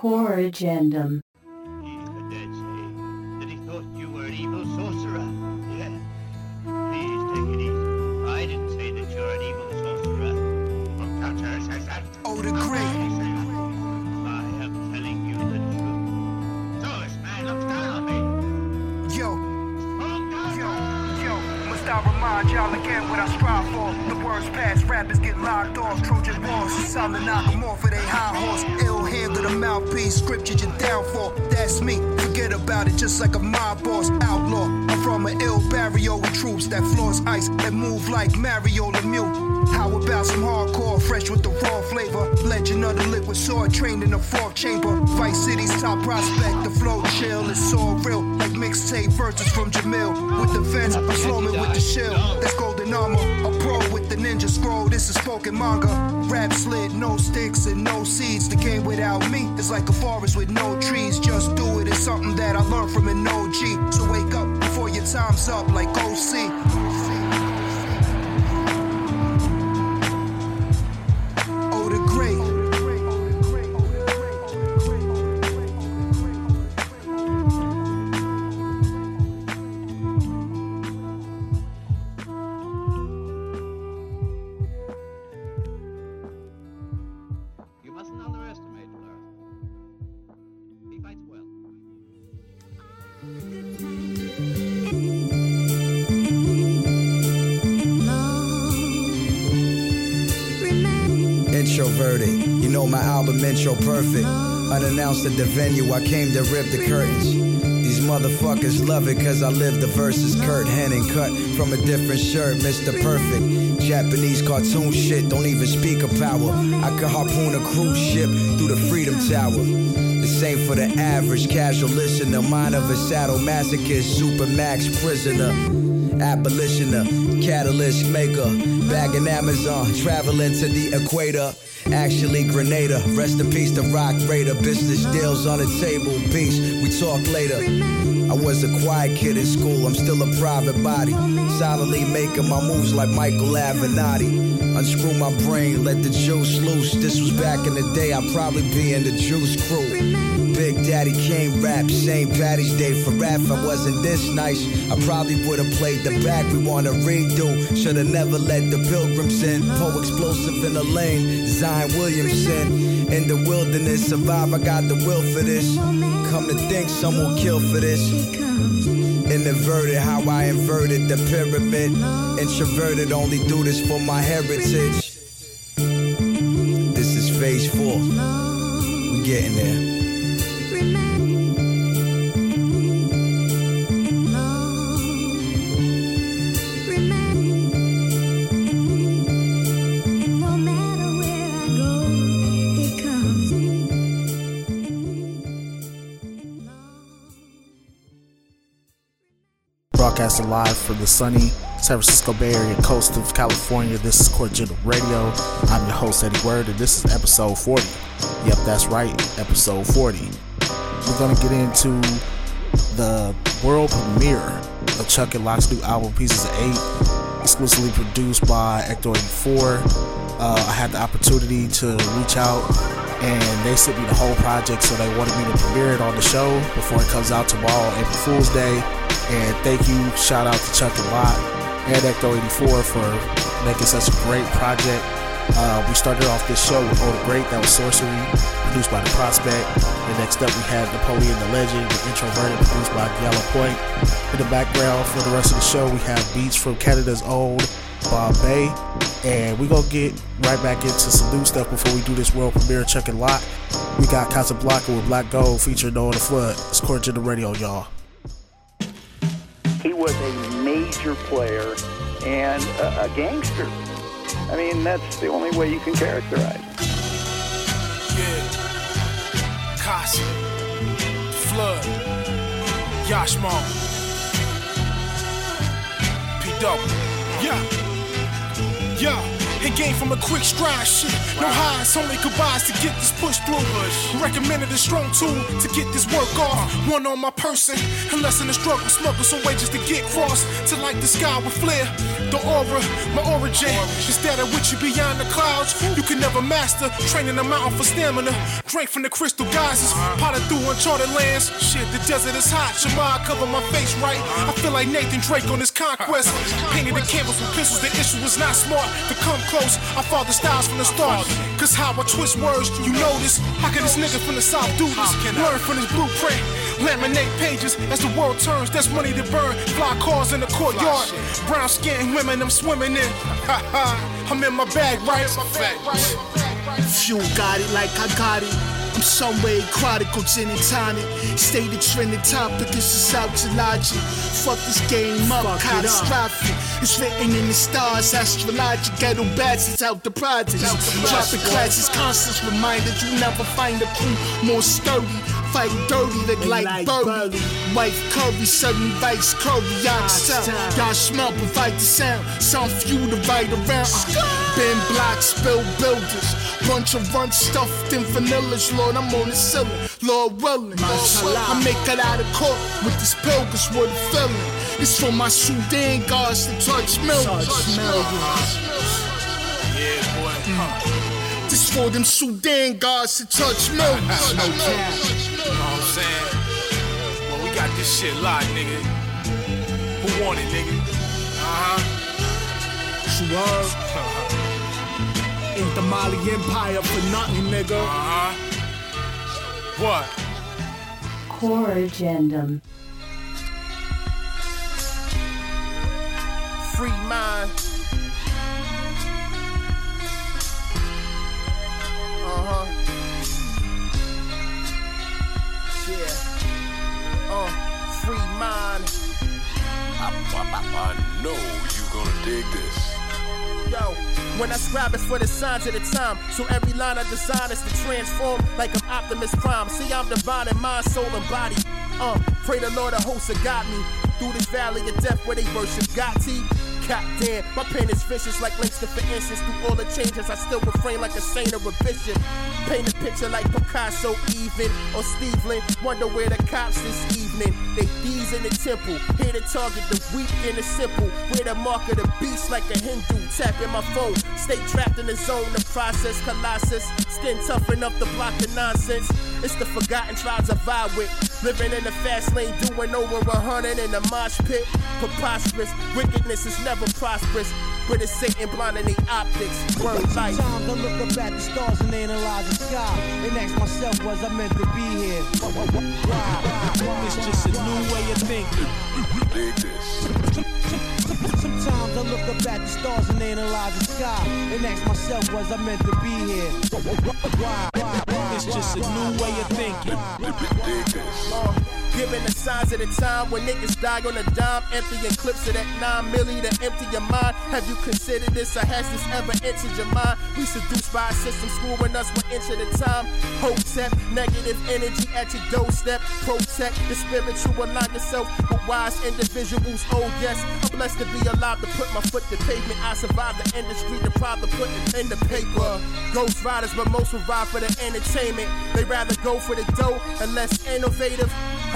Core Agenda. Y'all again what I strive for. The words pass, rappers get locked off. Trojan walls, solid knock them off of they high horse. Ill handle the mouthpiece, scripture your downfall. That's me, forget about it, just like a mob boss. Outlaw, I'm from an ill barrio with troops that floors ice and move like Mario Lemieux. How about some hardcore, fresh with the raw flavor? Legend of the liquid sword, trained in the fourth chamber. Vice City's top prospect, the flow chill, it's all real. Like mixtape verses from Jamil. With the fence, I'm slowing with the shield. That's golden armor, a pro with the ninja scroll. This is spoken manga. Rap slid, no sticks and no seeds. The game without me is like a forest with no trees. Just do it, it's something that I learned from an OG. So wake up before your time's up, like OC. My album intro perfect. Unannounced at the venue, I came to rip the curtains. These motherfuckers love it cause I live the verses. Kurt Henning cut from a different shirt, Mr. Perfect. Japanese cartoon shit, don't even speak of power. I could harpoon a cruise ship through the Freedom Tower. This ain't for the average casual listener. Mind of a saddle masochist, supermax prisoner. Abolitioner, catalyst maker, bagging Amazon, traveling to the equator, actually Grenada, rest in peace to Rock Raider, business deals on the table, peace, we talk later. I was a quiet kid in school, I'm still a private body, solidly making my moves like Michael Avenatti. Unscrew my brain, let the juice loose, this was back in the day, I'd probably be in the Juice Crew. Big Daddy Kane rap, St. Patty's Day for rap. If I wasn't this nice, I probably would've played the back. We wanna redo, should've never let the pilgrims in. Poe explosive in the lane, Zion Williamson. In the wilderness, survive, I got the will for this. Come to think, some will kill for this. Inverted, how I inverted the pyramid. Introverted, only do this for my heritage. This is phase 4. We getting there. Live from the sunny San Francisco Bay Area coast of California. This is Core Agenda Radio. I'm your host, Eddie Word, and this is episode 40. Yep, that's right, episode 40. We're going to get into the world premiere of Chuck and Locks' new album, Pieces of Eight, exclusively produced by Ecto4. I had the opportunity to reach out, and they sent me the whole project, so they wanted me to premiere it on the show before it comes out tomorrow, April Fool's Day. And thank you, shout out to Chuck and Locks and Ecto84 for making such a great project. We started off this show with Oh the Great, that was Sorcery, produced by The Prospect. And next up we had Napoleon the Legend, the Introverted, produced by Yellow Point. In the background for the rest of the show we have beats from Canada's own Bombay. And we're going to get right back into some new stuff before we do this world premiere of Chuck and Locks. We got Casablanca with Black Gold featuring Noah the Flood. It's Core Agenda Radio, y'all. He was a major player and a gangster. I mean, that's the only way you can characterize him. Yeah. Casa. Flood. Yashmon. P-Double. Yeah. Yeah. It came from a quick stride, shit. No highs, only goodbyes to get this push through. Recommended a strong tool to get this work off. One on my person, unless in the struggle, smuggle some way just to get crossed. To like the sky with flair, the aura, my origin. Instead of what you beyond the clouds, you can never master. Training a mountain for stamina. Drank from the crystal geysers, potted through uncharted lands. Shit, the desert is hot. Shamar cover my face right. I feel like Nathan Drake on his conquest. Painted the canvas with pencils, the issue was not smart. To come close, I follow the styles from the start. Cause how I twist words, you notice. How can this nigga from the south do this? Learn from this blueprint. Laminate pages as the world turns. That's money to burn. Fly cars in the courtyard. Brown skin women I'm swimming in. Ha ha, I'm in my bag, right? Few got it like I got it. I'm somewhere chronicle, gin and tonic. Stay the trend and topic, this is out to logic. Fuck this game up, catastrophic. It's written in the stars, astrologic. Ghetto bastards out the projects. Dropping classes, constant reminders. You never find a crew more sturdy. Fight dirty, look like Birdie. Wife Curry, sudden vice Curry, y'all sound. Y'all smell, provide the sound. Sound few to ride around. Bend blocks, build builders. Bunch of runs stuffed in vanillas. Lord, I'm on the ceiling. Lord willing. I make it out of court with this pilgrims worth of feeling. It's for my Sudan guards to touch millions. Yeah, boy. This for them Sudan guards to touch millions. No cap. You know what I'm saying? Well, we got this shit live, nigga. Who want it, nigga? You are? Ain't the Mali Empire for nothing, nigga. What? Core Agenda. Free mind. Yeah. Free mind. I know you gonna dig this. Yo, when I scribe it's for the signs of the time. So every line I design is to transform like an Optimus Prime. See, I'm divine in mind, soul, and body. Pray the Lord of hosts have got me through this valley of death where they worship Gotti. Goddamn, my pen is vicious like Langston, for instance. Through all the changes, I still refrain like a saint or a bishop. Paint a picture like Picasso, even, or Steveland. Wonder where the cops this evening. They D's in the temple, here to target the weak and the simple. Wear the mark of the beast like a Hindu. Tapping my phone, stay trapped in the zone. The process, colossus, skin tough enough to block the nonsense. It's the forgotten tribes I vibe with. Living in the fast lane, doing over 100 in the mosh pit. Preposterous, wickedness is never prosperous. But it's Satan blinding the optics. Word life. Sometimes I look up at the stars and analyze the sky and ask myself, was I meant to be here? Why? It's just a new way of thinking. Dig this. Sometimes I look up at the stars and analyze the sky and ask myself, was I meant to be here? Why? It's just a new way of thinking. Dig this. Given the signs of the time when niggas die on a dime, empty and clips of that 9 milli to empty your mind. Have you considered this, or has this ever entered your mind? We seduced by a system screwing us 1 inch at a time. Hotep, negative energy at your doorstep. Protect the spiritual, align yourself with wise individuals. Oh yes, I'm blessed to be alive to put my foot to pavement. I survived the industry, deprived of putting in the paper. Ghost riders, but most will ride for the entertainment. They rather go for the dough and less innovative.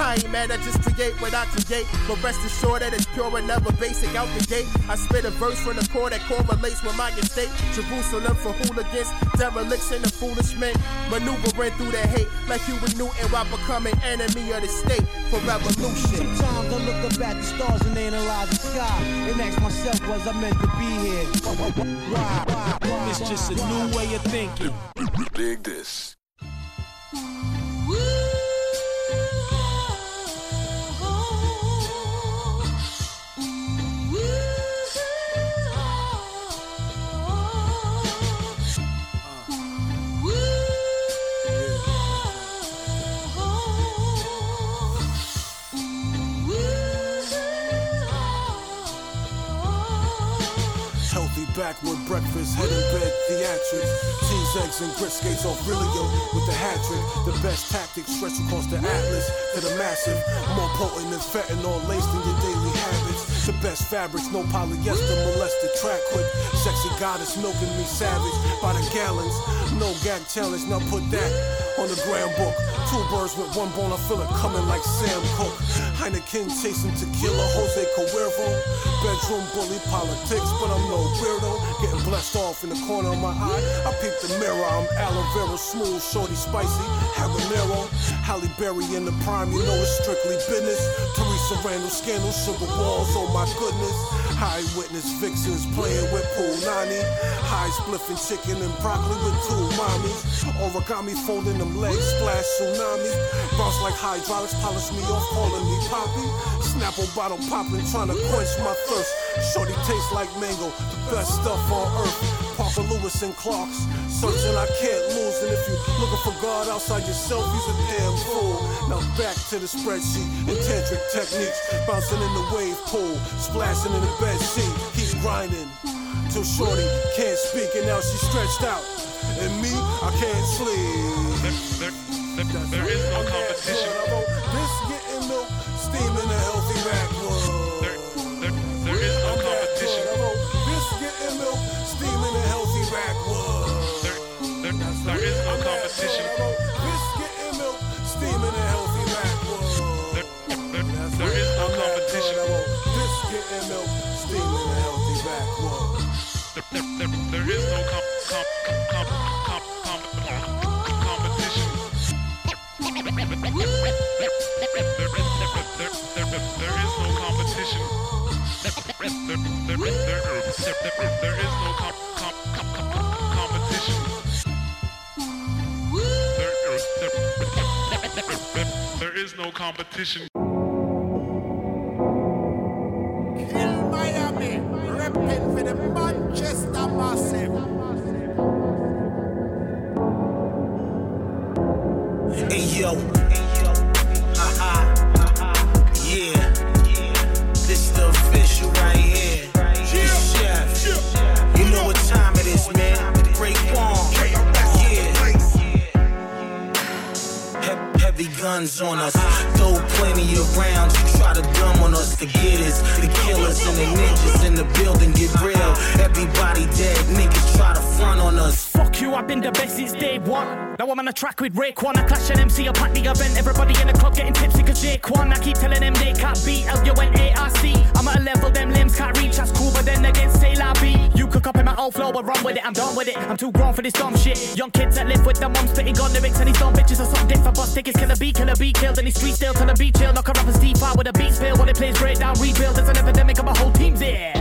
I ain't mad, I just create what I create. But rest assured that it's pure and never basic out the gate. I spit a verse from the core that correlates with my estate. Jerusalem for hooligans, derelicts and the foolish men. Maneuvering through the hate like you were new and while becoming enemy of the state for revolution. Sometimes I look up at the stars and analyze the sky and ask myself, was I meant to be here? Why? It's just a new way of thinking. Dig this. Backward breakfast, head in bed, theatrics. Cheese, eggs, and grits, skates off Rilio with the hat trick. The best tactics stretch across the atlas to the massive. More potent than fentanyl laced in your daily habits. The best fabrics, no polyester, molested track quick. Sexy goddess milking me savage by the gallons. No gag challenge, now put that on the gram book. Two birds with one bone, I feel it coming like Sam Cooke. Heineken chasing tequila, Jose Cuervo. Bedroom bully politics, but I'm no weirdo. Getting blessed off in the corner of my eye. I peep the mirror, I'm aloe vera smooth, shorty spicy, habanero. Halle Berry in the prime, you know it's strictly business. Teresa Randall scandal, sugar walls, oh my goodness. High witness vixens playing with Poolani. High spliffing chicken and broccoli with two mommies. Origami folding them legs, splash tsunami. Bounce like hydraulics, polish me off, calling me poppy. Snapple bottle popping, trying to quench my thirst. Shorty tastes like mango, the best stuff on earth. Parker Lewis and Clark's searching, I can't lose. And if you looking for God outside yourself, he's a damn fool. Now back to the spreadsheet and tantric techniques. Bouncing in the wave pool, splashing in the bed sheet. Keep grinding till shorty can't speak, and now she's stretched out. And me, I can't sleep. There is no competition. I wrote biscuit and milk, steaming a healthy backward. There is no competition. I wrote biscuit and milk, steaming a healthy backward. There is no competition. I wrote biscuit and milk, steaming a healthy backward. There is no competition. I wrote biscuit and milk, steaming a healthy backward. There is no competition. There is no competition. There is no competition. There is no competition. Kill Miami, repping for the Manchester Massive. Hey yo. Guns on us, throw plenty of rounds. You try to dumb on us, the getters, the killers, and the ninjas in the building get real. Everybody dead, niggas try to front on us. Fuck you, I've been the best since day one. Now I'm on a track with Raekwon. I clash an MC up at the event. Everybody in the club getting tipsy cause Jaquan. I keep telling them they can't beat L-U-N-A-R-C. I'm at a level them limbs can't reach. That's cool, but then against say la B. You cook up in my old flow, but run with it. I'm done with it. I'm too grown for this dumb shit. Young kids that live with their mum spitting God lyrics and these dumb bitches are some dick for bus tickets. Killer be killed in the streets still. Tell a beat chill, knock a rapper's deep out with a beat spill. While it plays break down, rebuild. There's an epidemic of my whole team's here.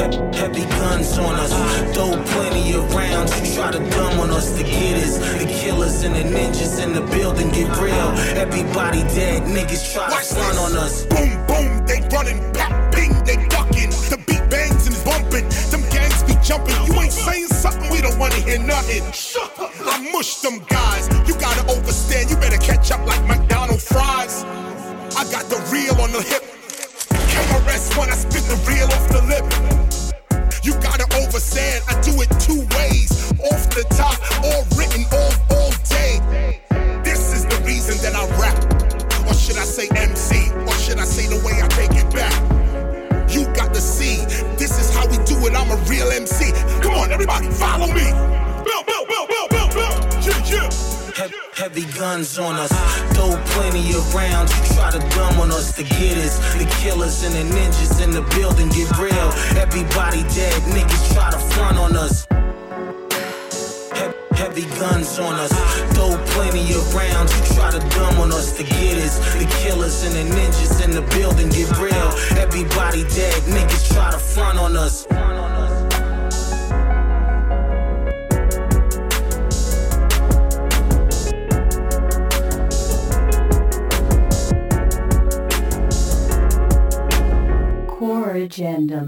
Heavy guns on us, throw plenty of rounds. You try to dumb on us, the getters, the killers, and the ninjas in the building get real. Everybody dead, niggas try to front on us. Boom, boom, they running, pop, bing, they ducking. The beat bangs and is bumping. Them gangs be jumping. You ain't saying something, we don't wanna hear nothing. Shut up. I mush them guys. You gotta overstand. You better catch up like McDonald's fries. I got the reel on the hip. KRS One, I spit the reel off the lip. You gotta overstand. I do it two ways, off the top, all written, all day. This is the reason that I rap, or should I say MC, or should I say the way I take it back? You got to see, this is how we do it, I'm a real MC. Come on, everybody, follow me. Bill, bill, bill, bill, bill, bill. Yeah, yeah. Heavy guns on us, throw plenty of rounds. You try to dumb on us, the getters, the killers, and the ninjas in the building get real. Everybody dead, niggas try to front on us. Heavy guns on us, throw plenty of rounds. You try to dumb on us, the getters, the killers, and the ninjas in the building get real. Everybody dead, niggas try to front on us. Core Agenda.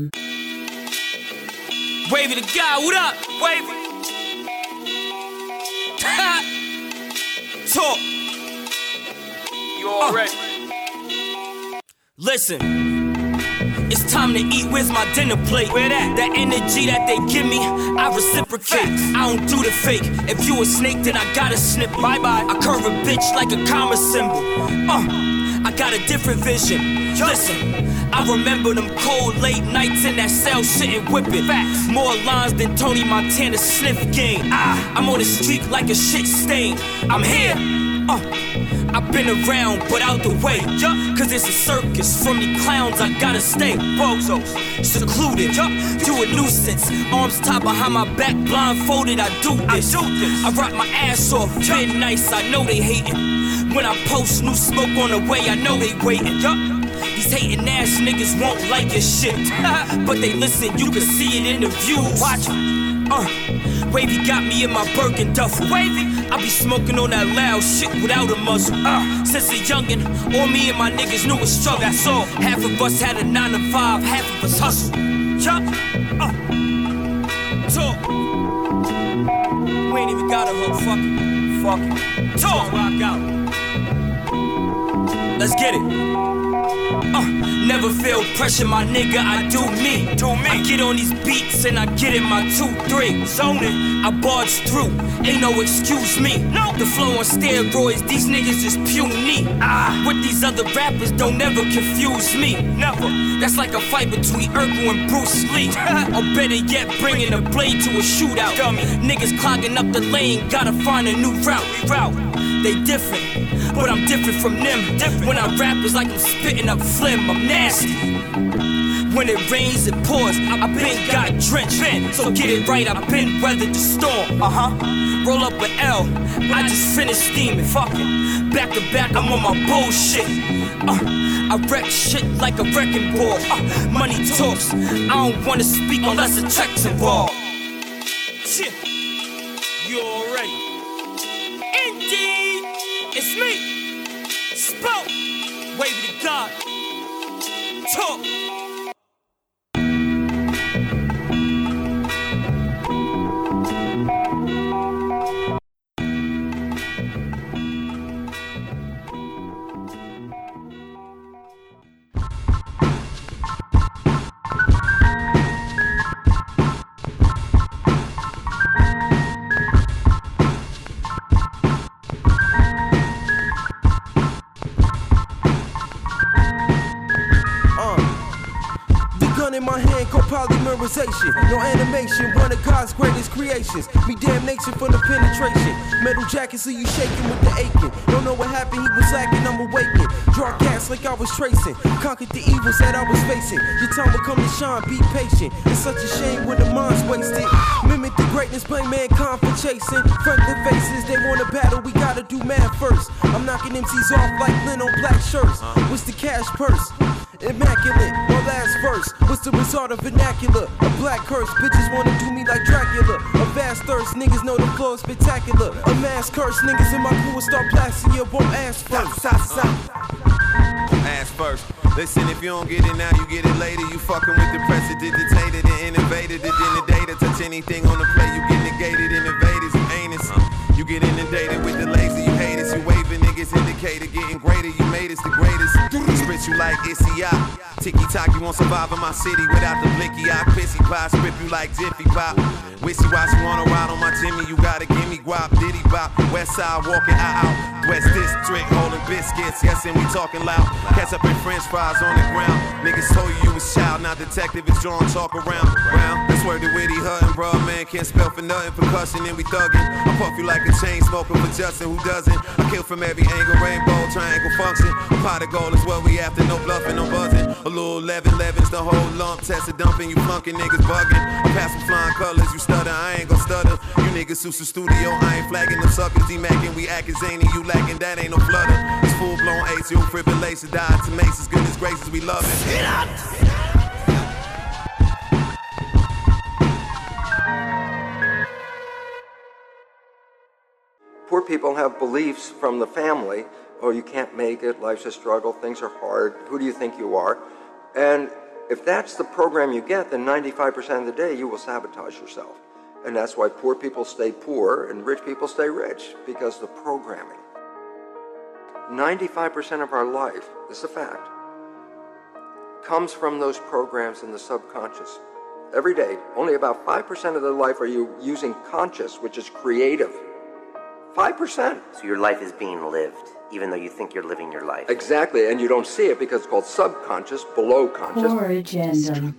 Wavy the guy, what up? Wavy. Talk. You all right? Listen. It's time to eat, where's my dinner plate? Where that? That energy that they give me, I reciprocate. I don't do the fake. If you a snake, then I gotta snip. Bye-bye. I curve a bitch like a comma symbol. I got a different vision. Listen. I remember them cold late nights in that cell shit and whipping. More lines than Tony Montana sniff game. I'm on the street like a shit stain. I'm here. I've been around but out the way. Cause it's a circus from the clowns, I gotta stay. Bozos, secluded, you a nuisance. Arms tied behind my back, blindfolded, I do this. I rock my ass off, been nice, I know they hatin'. When I post new smoke on the way, I know they waitin'. These hatin' ass niggas won't like your shit. But they listen, you can see it in the views. Watch Wavy got me in my Birkin duffel. Wavy, I be smoking on that loud shit without a muzzle. Since a youngin', all me and my niggas knew was struggle. That's all. Half of us had a 9 to 5, half of us hustle. Talk. We ain't even got a hook, fuck it. Talk. Rock out. Let's get it. Never feel pressure, my nigga, I do me. I get on these beats and I get in my 2-3 zoning. I barge through, ain't no excuse me. No. The flow on steroids, these niggas is puny. With these other rappers, don't ever confuse me. Never. That's like a fight between Urkel and Bruce Lee. Or better yet, bringing a blade to a shootout. Dummy. Niggas clogging up the lane, gotta find a new route. They different. But I'm different from them. When I rap, it's like I'm spitting up phlegm. I'm nasty. When it rains, it pours. I been got drenched. So get it right, I been weathered the storm. Roll up an L. I just finished steaming. Fucking back to back, I'm on my bullshit. I wreck shit like a wrecking ball. Money talks. I don't wanna speak unless a check's involved. Shit. You already. Indeed. It's me, spoke, wavy to God, talk. No animation, one of God's greatest creations. Me damnation for the penetration. Metal jacket, so you shaking with the aching. Don't know what happened, he was lacking, I'm awakened. Draw gas like I was tracing. Conquered the evils that I was facing. Your time will come to shine, be patient. It's such a shame when the mind's wasted. Mimic the greatness, blame mankind for chasing. Franklin faces, they want a battle, we gotta do math first. I'm knocking MCs off like Lynn on black shirts. What's the cash purse? Immaculate, my last verse. What's the result of vernacular? A black curse, bitches wanna do me like Dracula. A vast thirst, niggas know the flow is spectacular. A mass curse, niggas in my crew will start blasting your bum ass first. Ass first. Listen, if you don't get it now, you get it later. You fucking with the president, the innovator, the data. Touch anything on the play, you get negated. Innovators, you anus. You get inundated with the lazy, you hate us. You waving, niggas indicator, getting greater. You made us the greatest. Spit you like Issy Op. Ticky tock, you won't survive in my city without the blicky. I pissy pop, strip you like Jiffy Pop. Wissy watch you wanna ride on my Jimmy. You gotta give me guap, diddy bop. West side walking out. West district holding biscuits. Yes, and we talking loud. Catch up in French fries on the ground. Niggas told you was child. Now detective is drawing talk around. That's where the witty huttin', bro. Man can't spell for nothing. Percussion and we thuggin'. I puff you like a chain smoker for Justin. Who doesn't? I kill from every angle. Rainbow triangle function. A pot of gold is what we after. No bluffing, no buzzing. A little 11's the whole lump. Test a dumping. You flunkin' niggas buggin'. I pass some flying colors. You stutter. I ain't gon' stutter. You niggas who's the studio. I ain't flagging them suckers. D-mackin'. We actin' zany. You lackin'. That ain't no flutter. It's full blown atrial fibrillation. Die to maces. Goodness gracious. We love it. Get up! Poor people have beliefs from the family. Oh, you can't make it, life's a struggle, things are hard, who do you think you are? And if that's the program you get, then 95% of the day you will sabotage yourself. And that's why poor people stay poor and rich people stay rich, because the programming. 95% of our life is a fact. comes from those programs in the subconscious. Every day, only about 5% of their life are you using conscious, which is creative. 5%. So your life is being lived, even though you think you're living your life. Exactly, and you don't see it because it's called subconscious, below conscious. Core Agenda.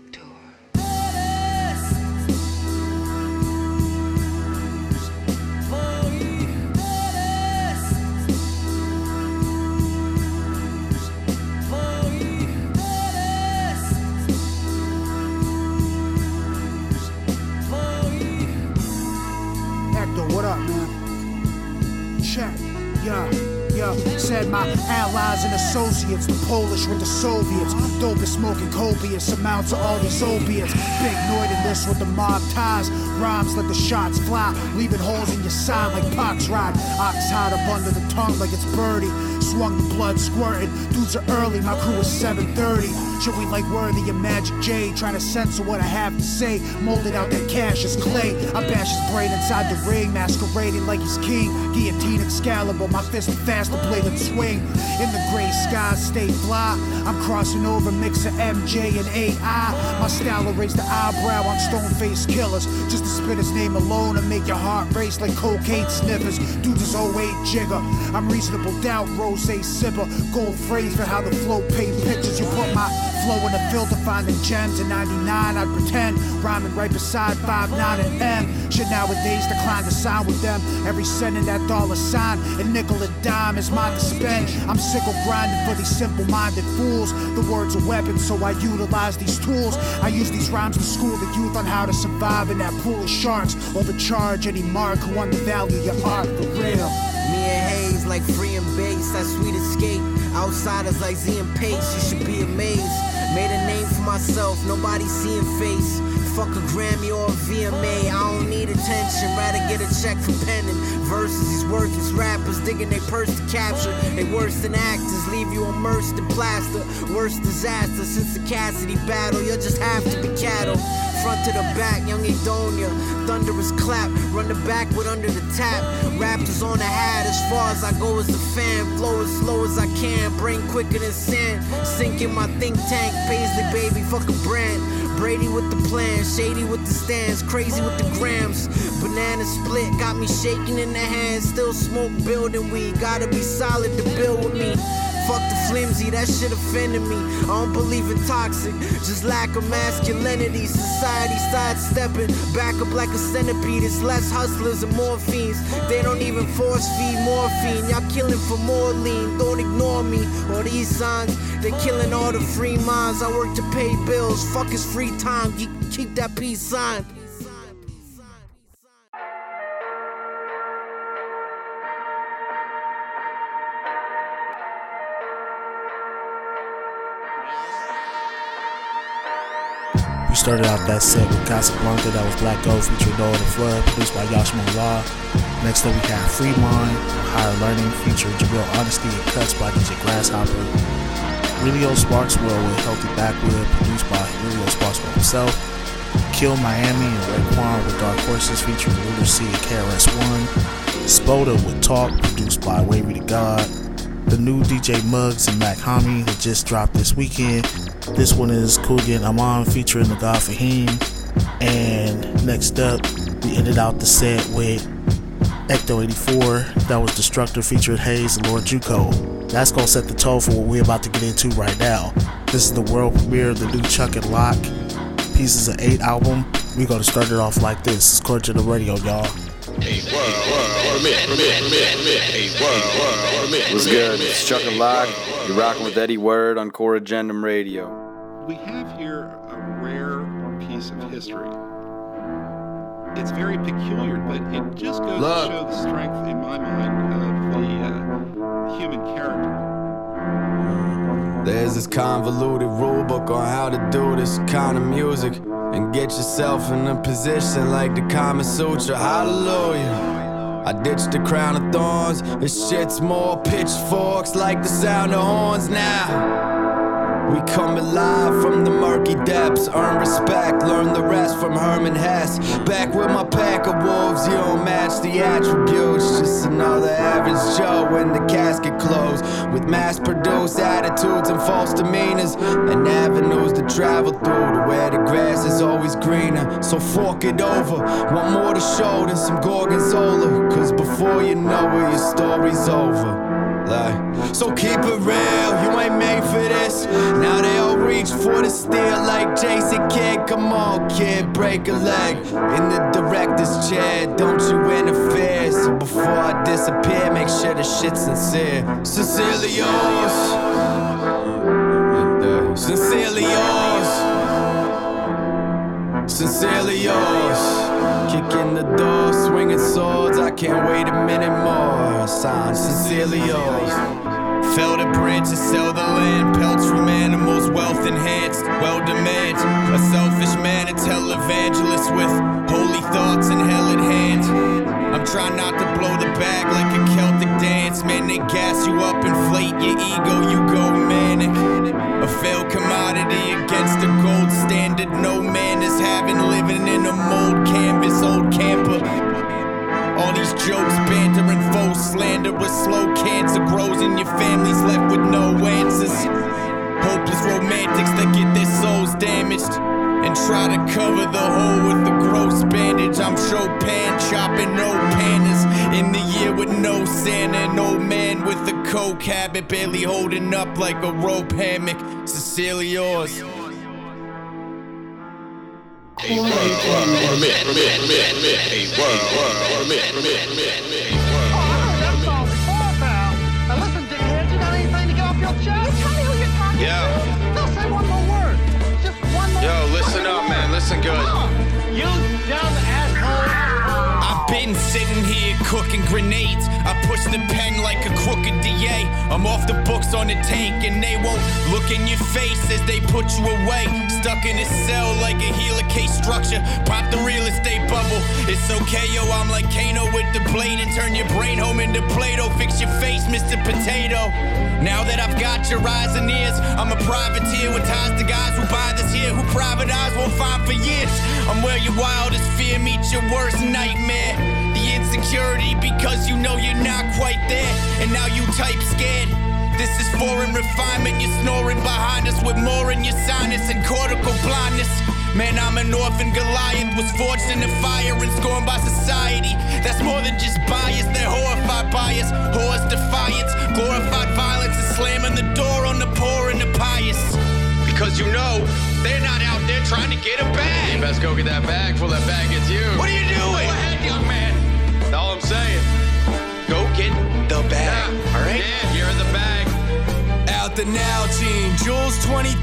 Said my allies and associates, the Polish with the Soviets, dope is smoking copious amounts of all these opiates. Big noidiness with the mob ties, rhymes let the shots fly, leaving holes in your side like pox rot. Ox hide up under the tongue like it's birdie, swung the blood squirting. Dudes are early, my crew is 7:30. Should we like Worthy and Magic J, trying to censor what I have to say, molded out that cash as clay. I bash his brain inside the ring, masquerading like he's king. Guillotine Excalibur, my fist fast to play the swing. In the gray skies, stay fly. I'm crossing over, mixer MJ and AI. My style will raise the eyebrow on stone-faced killers. Just to spit his name alone and make your heart race like cocaine sniffers. Dudes is 08 jigger. I'm reasonable doubt, rosé sipper. Gold phrase for how the flow paint pictures. You put my flow in a filter, finding gems. In 99, I'd pretend. Rhyming right beside 5, 9, and M. Shit nowadays, decline to sign with them. Every cent in that dollar sign and nickel and dime is mine to spend. I'm sick of grinding for these simple-minded fools. The words are weapons, so I utilize these tools. I use these rhymes to school the youth on how to survive in that pool of sharks. Overcharge any mark who undervalue your art for real. Me and Hayes like free and bass, that sweet escape. Outsiders like Z and Pace, you should be amazed. Made a name for myself, nobody seeing face. Fuck a Grammy or a VMA, I don't need attention. Rather get a check for penning verses. These worthless rappers digging they purse to capture. They worse than actors, leave you immersed in plaster. Worst disaster since the Cassidy battle. You'll just have to be cattle. Front to the back, young Adonia. Thunderous clap, run the back with under the tap. Raptors on the hat, as far as I go as a fan. Flow as slow as I can, brain quicker than sand. Sink in my think tank, Paisley baby, fuck a brand. Brady with the plan, shady with the stands, crazy with the grams. Banana split, got me shaking in the hand. Still smoke building weed, gotta be solid to build with me. Fuck the flimsy, that shit offended me. I don't believe in toxic, just lack of masculinity. Society sidestepping, back up like a centipede. It's less hustlers and more fiends. They don't even force feed morphine. Y'all killing for more lean, don't ignore me or these signs. They killing all the free minds. I work to pay bills, fuck his free time. You keep that peace sign. We started off that set with Casablanca, that was Black Gold featuring Noah the Flood, produced by Yash Law. Next up we got Fremont, Higher Learning featuring Jabril Honesty and Cuts by DJ Grasshopper. Relio Sparkswell with Healthy Backwood, produced by Relio Sparkswell himself. Kill Miami and Raekwon with Dark Horses featuring Ruler C and KRS-One. Spoda with Talk, produced by Wavy to God. The new DJ Muggs and Mac Hami that just dropped this weekend. This one is Coogan Aman featuring the God Fahim. And next up, we ended out the set with Ecto4. That was Destructor featuring Hayes and Lord Juco. That's going to set the tone for what we're about to get into right now. This is the world premiere of the new Chuck and Lock Pieces of Eight album. We're going to start it off like this. It's Core Agenda Radio, y'all. Hey, world, what's good? It's Chuck and Locke. You're rocking with Eddie Word on Core Agenda Radio. We have here a rare piece of history. It's very peculiar, but it just goes to show the strength, in my mind, of the human character. There's this convoluted rule book on how to do this kind of music. And get yourself in a position like the Kama Sutra, hallelujah. I ditched the crown of thorns, this shit's more pitchforks like the sound of horns now. We come alive from the murky depths. Earn respect, learn the rest from Herman Hess. Back with my pack of wolves, you don't match the attributes. Just another average Joe in the casket closed, with mass-produced attitudes and false demeanors, and avenues to travel through to where the grass is always greener. So fork it over, one more to show than some gorgonzola, cause before you know it, your story's over. Like, so keep it real, you ain't made for this. Now they all reach for the steel like Jason Kidd. Come on kid, break a leg in the director's chair. Don't you interfere, so before I disappear, make sure the shit's sincere. Sincerely yours. Sincerely yours. Sincerely yours. Kicking the door, swinging swords, I can't wait a minute more. Signed, sincerely yours. Fell the bridge to sell the land, pelts from animals, wealth enhanced, well demand. A selfish man, a televangelist with holy thoughts and hell at hand. I'm trying not to blow the bag like a Celtic dance. Man, they gas you up, inflate your ego, you go manic. A failed commodity against the gold standard. No man is having, living in a mold canvas, old camper. All these jokes, bantering, faux slander, with slow cancer grows and your family's left with no answers. Hopeless romantics that get their souls damaged and try to cover the hole with a gross bandage. I'm Chopin, chopping no pandas in the year with no Santa. An old man with a coke habit, barely holding up like a rope hammock. Sincerely yours. A world, I've been sitting here cooking grenades. I push the pen like a crooked DA. I'm off the books on the tank, and they won't look in your face as they put you away. Stuck in a cell like a helicase structure. Pop the real estate bubble. It's okay, yo, I'm like Kano with the blade, and turn your brain home into Play-Doh. Fix your face, Mr. Potato. Now that I've got your eyes and ears, I'm a privateer with ties to guys who buy this here, who private eyes won't find for years. I'm where your wildest fear meets your worst nightmare. The insecurity because you know you're not quite there, and now you type scared. This is foreign refinement. You're snoring behind us with more in your sinus and cortical blindness. Man, I'm an orphan Goliath, was forged in the fire and scorned by society. That's more than just bias, they're horrified bias. Whores, defiance, glorified violence, and slamming the door on the poor and the pious. Because you know, they're not out there trying to get a bag. You best go get that bag before that bag gets you. What are you doing? Go ahead, young man. That's all I'm saying. Go get the bag, all right? Yeah, you're in the bag. Out the Nalgene, Jules 20,000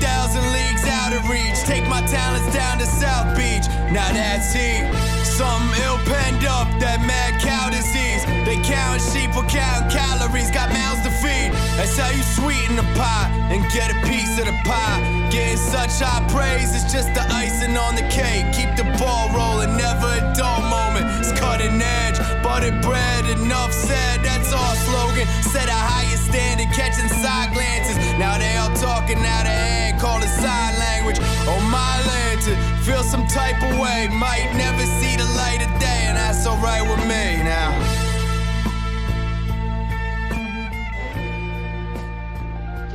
leagues out of reach. Take my talents down to South Beach. Now that's heat. Something ill penned up, that mad cow disease. They count sheep or count calories, got mouths to feed. That's how you sweeten the pie and get a piece of the pie. Getting such high praise is just the icing on the cake. Keep the ball rolling, never a dull moment. It's cutting edge, buttered bread, enough said. That's our slogan. Set a higher standard, catching side glances. Now they all talking out of hand, call it sign language. On my lantern, feel some type of way. Might never see the light of day, and that's alright with me now.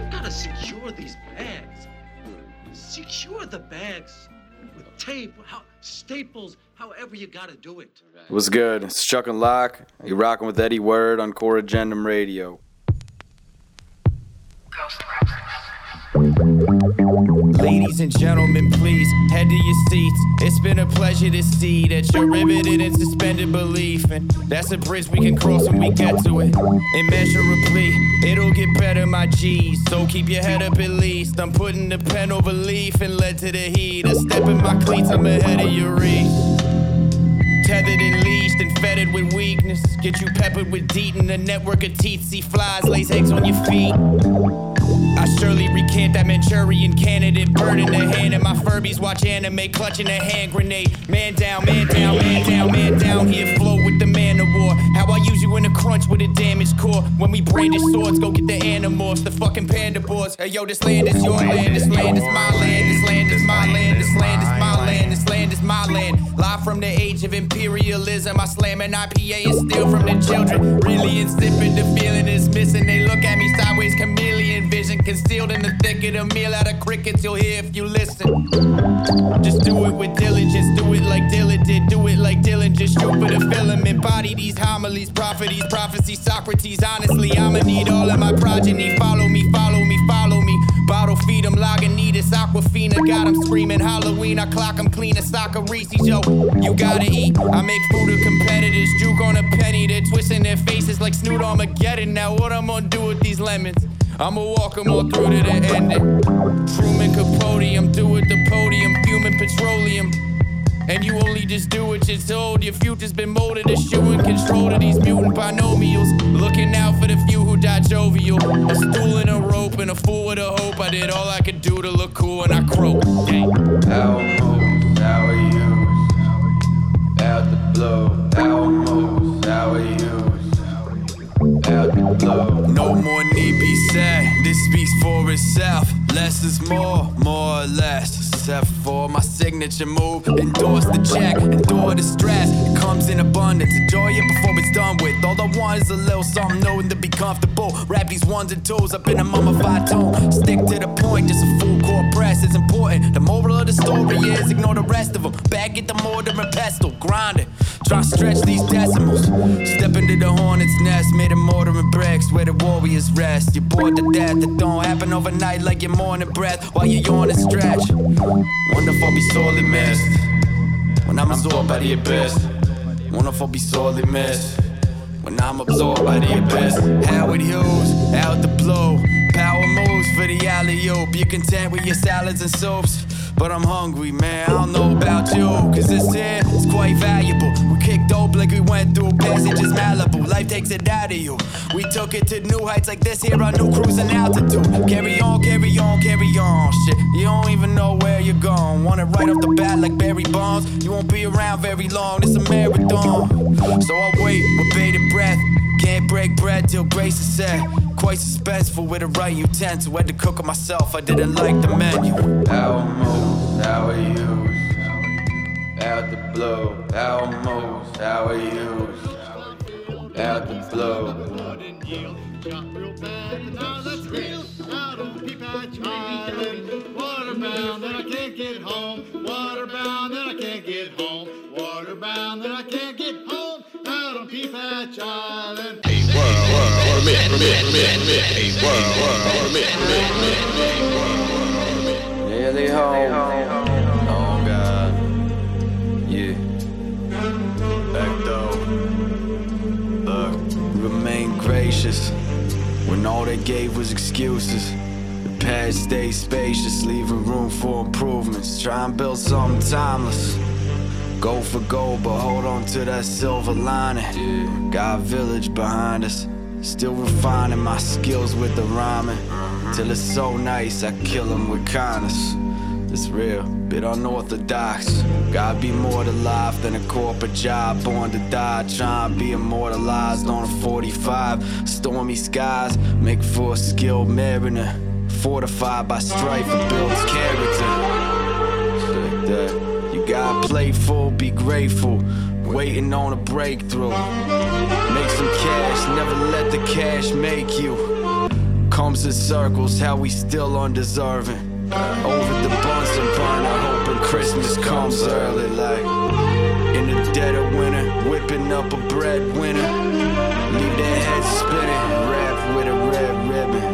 You gotta secure these bags. Secure the bags with tape, staples, however you gotta do it. What's good? It's Chuck and Locks. You're rocking with Eddie Word on Core Agenda Radio. Ladies and gentlemen, please head to your seats. It's been a pleasure to see that you're riveted and suspended belief, and that's a bridge we can cross when we get to it. Immeasurably, it'll get better, my G's, so keep your head up at least. I'm putting the pen over leaf and led to the heat. A step in my cleats, I'm ahead of your reach. Tethered and leashed and fettered with weakness. Get you peppered with DEET and a network of teats. See flies, lays eggs on your feet. I surely recant that Manchurian candidate, bird in the hand, and my Furbies watch anime, clutching a hand grenade. Man down, man down, man down, man down. Here float with the man of war. How I use you in a crunch with a damaged core. When we brandish swords, go get the animals, the fucking panda boars. Hey yo, this land is your land, this land is my land, this land is my land, this land is my land, this land is my land. Live from the age of imperialism, I slam an IPA and steal from the children. Really insipid, the feeling is missing. They look at me sideways, chameleon vision concealed in the thick of the meal. Out of crickets, you'll hear if you listen. Just do it with diligence, do it like Dylan did, do it like Dylan. Just shoot for the filament, body these homilies, prophecies, prophecy, Socrates. Honestly, I'ma need all of my progeny. Follow me, follow me, follow me. Bottle feed 'em, Lagunitas, Aquafina. Got 'em screaming Halloween. I clock 'em clean, a sock of Reese's. Yo, you gotta eat. I make food of competitors, juke on a penny. They're twisting their faces like Snoot Armageddon. Now what I'm gonna do with these lemons? I'ma walk 'em all through to the ending. Truman Capote, I'm due at the podium, fuming petroleum. And you only just do what you're told. Your future's been molded, eschewing control to these mutant binomials. Looking out for the few who die jovial. A stool and a rope and a fool with a hope. I did all I could do to look cool and I croak. Dang. Almost, how are you? Out the blow. Almost, how are you? No more need be said, this speaks for itself. Less is more, more or less. Except for my signature move. Endorse the check, endure the stress. It comes in abundance, enjoy it before it's done with. All I want is a little something new and to be comfortable. Wrap these ones and twos up in a mummified tone. Stick to the point, just a full core press is important. The moral of the story is ignore the rest of them. Back at the mortar and pestle, grind it. Try to stretch these decimals. Step into the hornet's nest, made of mortar and bricks where the warriors rest. You're bored to death, it don't happen overnight like your morning breath while you yawn and stretch. Wonderful, be sorely missed when I'm absorbed by the abyss. Wonderful, be sorely missed when I'm absorbed by the abyss. Howard Hughes, out the blue. Power moves for the alley-oop. You're content with your salads and soups. But I'm hungry, man, I don't know about you. Cause this here is quite valuable. We kicked dope like we went through passages Malibu. Life takes it out of you. We took it to new heights like this here, our new cruising altitude. Carry on, carry on, carry on. Shit, you don't even know where you're going. Want it right off the bat like Barry Bonds. You won't be around very long, it's a marathon. So I wait with bated breath. Can't break bread till grace is said. Quite suspenseful with the right utensil. Had to cook it myself, I didn't like the menu. Almost, how are you? Out the blow. Almost, how are you? Out the blow. Waterbound, then I can't get home. Waterbound, then I can't get home. Waterbound, then I can't get home. Out on Peace Hatch Island. Hey, world, world, nearly home. Oh, God. Yeah. Ecto. Look, remain gracious when all they gave was excuses. Past stay spacious, leaving room for improvements. Try and build something timeless. Go for gold, but hold on to that silver lining. Got a village behind us. Still refining my skills with the rhyming. Till it's so nice, I kill them with kindness. It's real, bit unorthodox. Gotta be more to life than a corporate job. Born to die, trying to be immortalized on a 45. Stormy skies, make for a skilled mariner. Fortified by strife and builds character. Like that. You gotta play full, be grateful. Waiting on a breakthrough. Make some cash, never let the cash make you. Comes in circles, how we still undeserving. Over the buns and burn, I hope Christmas comes early. Like in the dead of winter, whipping up a breadwinner. Leave their heads spinning, wrapped with a red ribbon.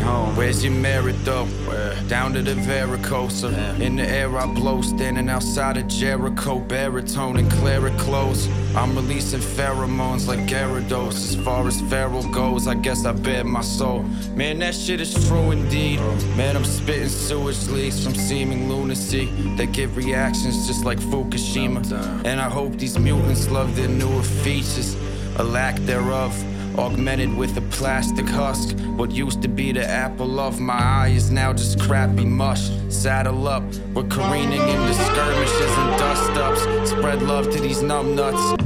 Home. Where's your merit though? Where? Down to the Varicosa. Damn. In the air I blow, standing outside of Jericho. Baritone and claret clothes. I'm releasing pheromones like Gyarados. As far as feral goes, I guess I bared my soul. Man, that shit is true indeed. Man, I'm spitting sewage leaks from seeming lunacy. They get reactions just like Fukushima. And I hope these mutants love their newer features, or lack thereof. augmented with a plastic husk. What used to be the apple of my eye is now just crappy mush. Saddle up, we're careening into skirmishes and dust-ups. Spread love to these numbnuts.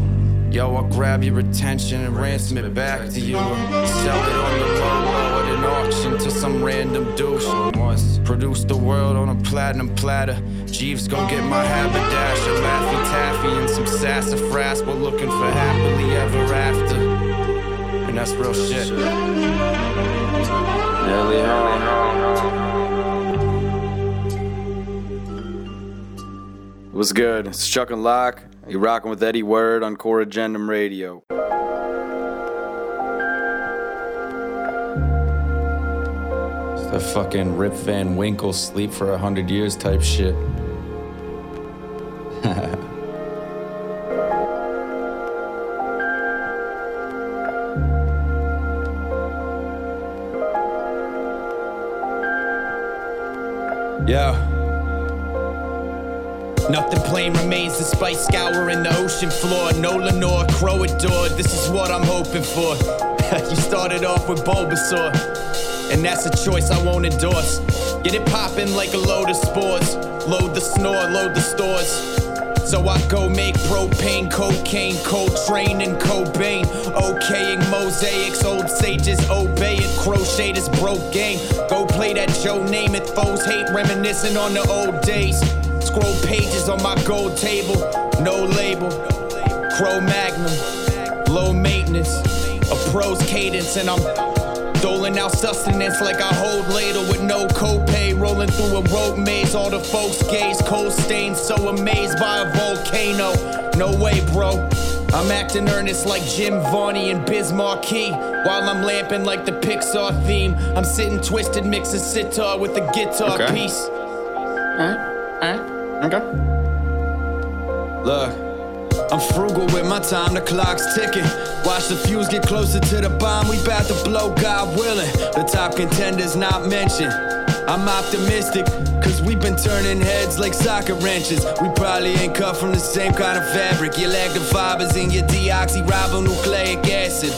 Yo, I'll grab your attention and ransom it back to you. Or sell it on the low at an auction to some random douche. Produce the world on a platinum platter. Jeeves gon' get my haberdash, a Laffy Taffy and some sassafras. We're looking for happily ever after. And that's real shit. Nearly home. What's good? It's Chuck and Locks. You're rocking with Eddie Word on Core Agenda Radio. It's that fucking Rip Van Winkle sleep for 100 years type shit. Yeah. Nothing plain remains despite scouring the ocean floor. No Lenore, Crow adored, this is what I'm hoping for. You started off with Bulbasaur, and that's a choice I won't endorse. Get it poppin' like a load of spores. Load the snore, load the stores. So I go make propane, cocaine, Coltrane and Cobain. Okaying mosaics, old sages obey it. Crochet this broke game. Go play that Joe Namath. Foes hate reminiscing on the old days. Scroll pages on my gold table, no label, Cro Magnum, low maintenance, a pro's cadence, and I'm doling out sustenance like I hold ladle with no copay, rolling through a rope maze, all the folks gaze, cold stains, so amazed by a volcano, no way bro. I'm acting earnest like Jim Varney and Biz Markie, while I'm lamping like the Pixar theme. I'm sitting twisted, mixing sitar with a guitar piece. Okay. Look, I'm frugal with my time, the clock's ticking. Watch the fuse get closer to the bomb, we bout to blow, God willing. The top contender's not mentioned. I'm optimistic, cause we've been turning heads like soccer wrenches. We probably ain't cut from the same kind of fabric. Your lack of fibers and your deoxyribonucleic acid.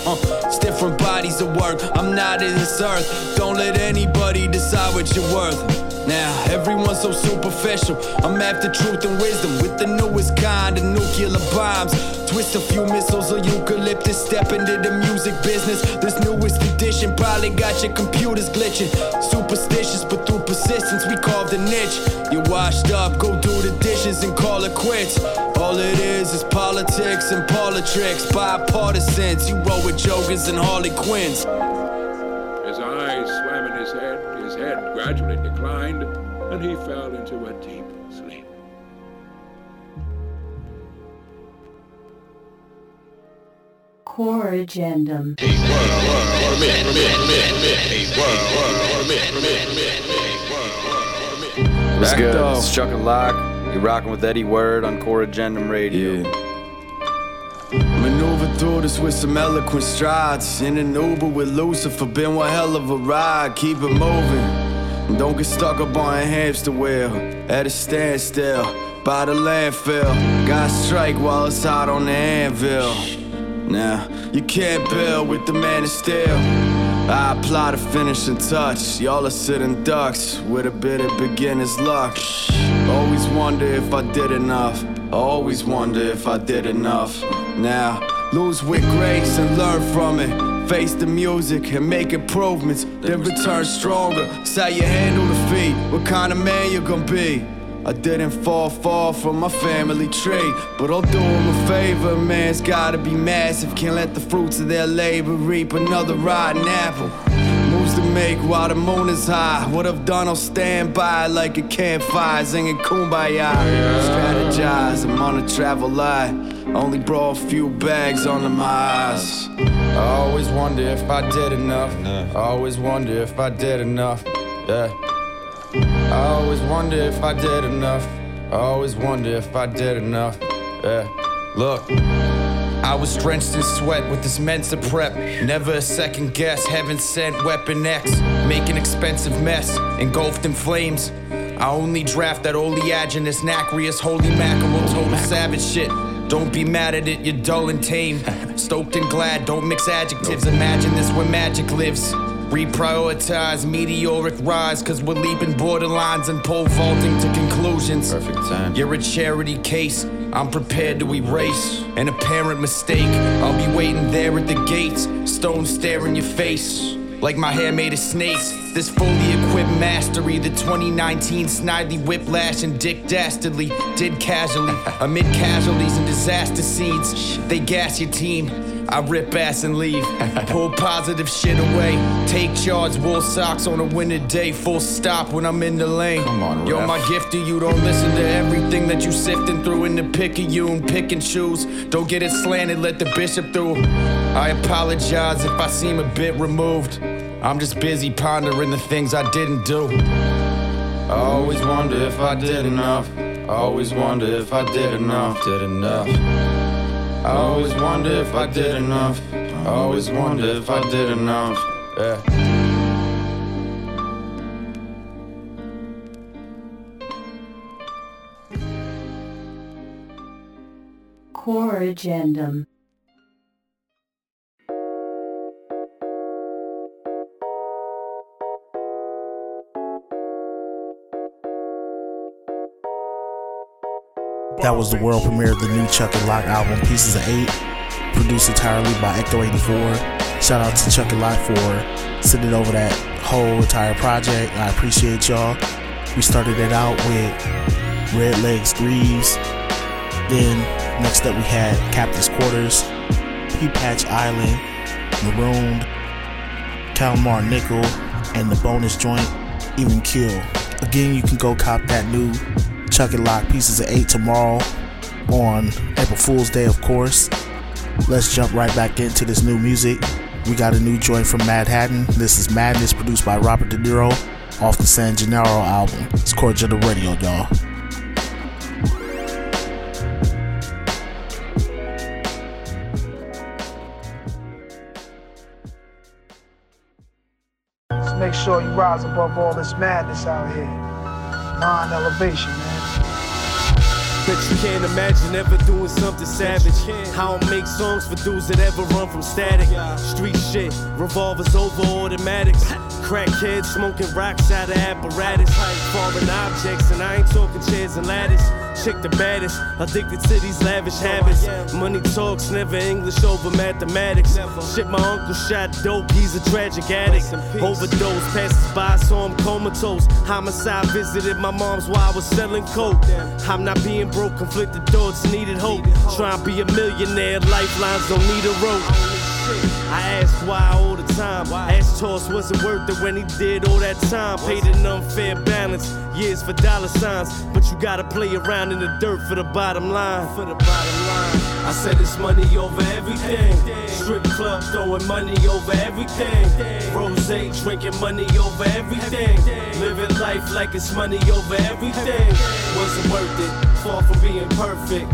It's different bodies of work, I'm not in this earth. Don't let anybody decide what you're worth. Now, everyone's so superficial. I'm after truth and wisdom with the newest kind of nuclear bombs. Twist a few missiles or eucalyptus, step into the music business. This newest edition probably got your computers glitching. Superstitious, but through persistence we carved a niche. You're washed up, go do the dishes and call it quits. All it is politics and politricks, bipartisans. You roll with jokers and Harley Quinns. His eyes swam in his head. His head gradually declined, and he fell into a deep sleep. Core Agenda. What's good? It's Chuck and Locks. You're rocking with Eddie Word on Core Agenda Radio. Yeah. Maneuver through this with some eloquent strides. In an Uber with Lucifer, been one hell of a ride. Keep it moving, don't get stuck up on a hamster wheel. At a standstill, by the landfill. Gotta strike while it's hot on the anvil. Now, you can't build with the man of steel. I apply the finishing touch. Y'all are sitting ducks with a bit of beginner's luck. Always wonder if I did enough. Always wonder if I did enough. Now, lose with grace and learn from it. Face the music and make improvements, then return stronger. It's how you handle defeat, what kind of man you gonna be. I didn't fall far from my family tree, but I'll do him a favor. Man's gotta be massive, can't let the fruits of their labor reap another rotten apple. Moves to make while the moon is high. What I've done, I'll stand by like a campfire, singing Kumbaya. Strategize, I'm on a travel lie. Only brought a few bags under my eyes. I always wonder if I did enough. I always wonder if I did enough. Yeah. I always wonder if I did enough. I always wonder if I did enough. Yeah. Look. I was drenched in sweat with this Mensa prep. Never a second guess, heaven sent Weapon X. Make an expensive mess, engulfed in flames. I only draft that oleaginous, nacreous, holy mackerel, total savage shit. Don't be mad at it, you're dull and tame. Stoked and glad, don't mix adjectives. Imagine this where magic lives. Reprioritize meteoric rise, cause we're leaping borderlines and pole vaulting to conclusions. Perfect time. You're a charity case, I'm prepared to erase an apparent mistake. I'll be waiting there at the gates, stone stare in your face like my hair made of snakes. This fully equipped mastery, the 2019 Snidely Whiplash and Dick Dastardly did casually amid casualties and disaster scenes. They gas your team, I rip ass and leave. Pull positive shit away. Take charge, wool socks on a winter day. Full stop when I'm in the lane. Come on, yo, ref. My gift to you. Don't listen to everything that you sifting through in the picayune. Pick and choose. Don't get it slanted, let the bishop through. I apologize if I seem a bit removed. I'm just busy pondering the things I didn't do. I always wonder if I did enough. I always wonder if I did enough. Did enough. I always wonder if I did enough. I always wonder if I did enough. Yeah. Core Agenda. That was the world premiere of the new Chuck and Locks album, Pieces of Eight, produced entirely by Ecto4. Shout out to Chuck and Locks for sending over that whole entire project. I appreciate y'all. We started it out with Red Legs Greaves. Then next up we had Captain's Quarters, Pea Patch Island, Marooned, Calamar Nickel, and the bonus joint, Even Kill. Again, you can go cop that new Chuck and Locks Pieces of Eight tomorrow on April Fool's Day, of course. Let's jump right back into this new music. We got a new joint from Manhattan. This is Madness, produced by Robert De Niro, off the San Gennaro album. It's Core Agenda Radio, y'all. Just make sure you rise above all this madness out here. Mind elevation, man. But you can't imagine ever doing something savage. I don't make songs for dudes that ever run from static. Street shit, revolvers over automatics. Crackheads smoking rocks out of apparatus. Foreign objects, and I ain't talking chairs and ladders. Chick the baddest, addicted to these lavish habits. Money talks, never English over mathematics. Shit, my uncle shot dope, he's a tragic addict. Overdose, passes by, so I'm comatose. Homicide visited my mom's while I was selling coke. I'm not being broke, conflicted thoughts, needed hope. Try and be a millionaire, lifelines don't need a rope. I ask why all the time. Ask Toss, was it worth it when he did all that time? Paid an unfair balance, years for dollar signs. But you gotta play around in the dirt for the bottom line. I said it's money over everything. Strip club throwing money over everything. Rosé drinking money over everything. Living life like it's money over everything. Wasn't worth it, far from being perfect.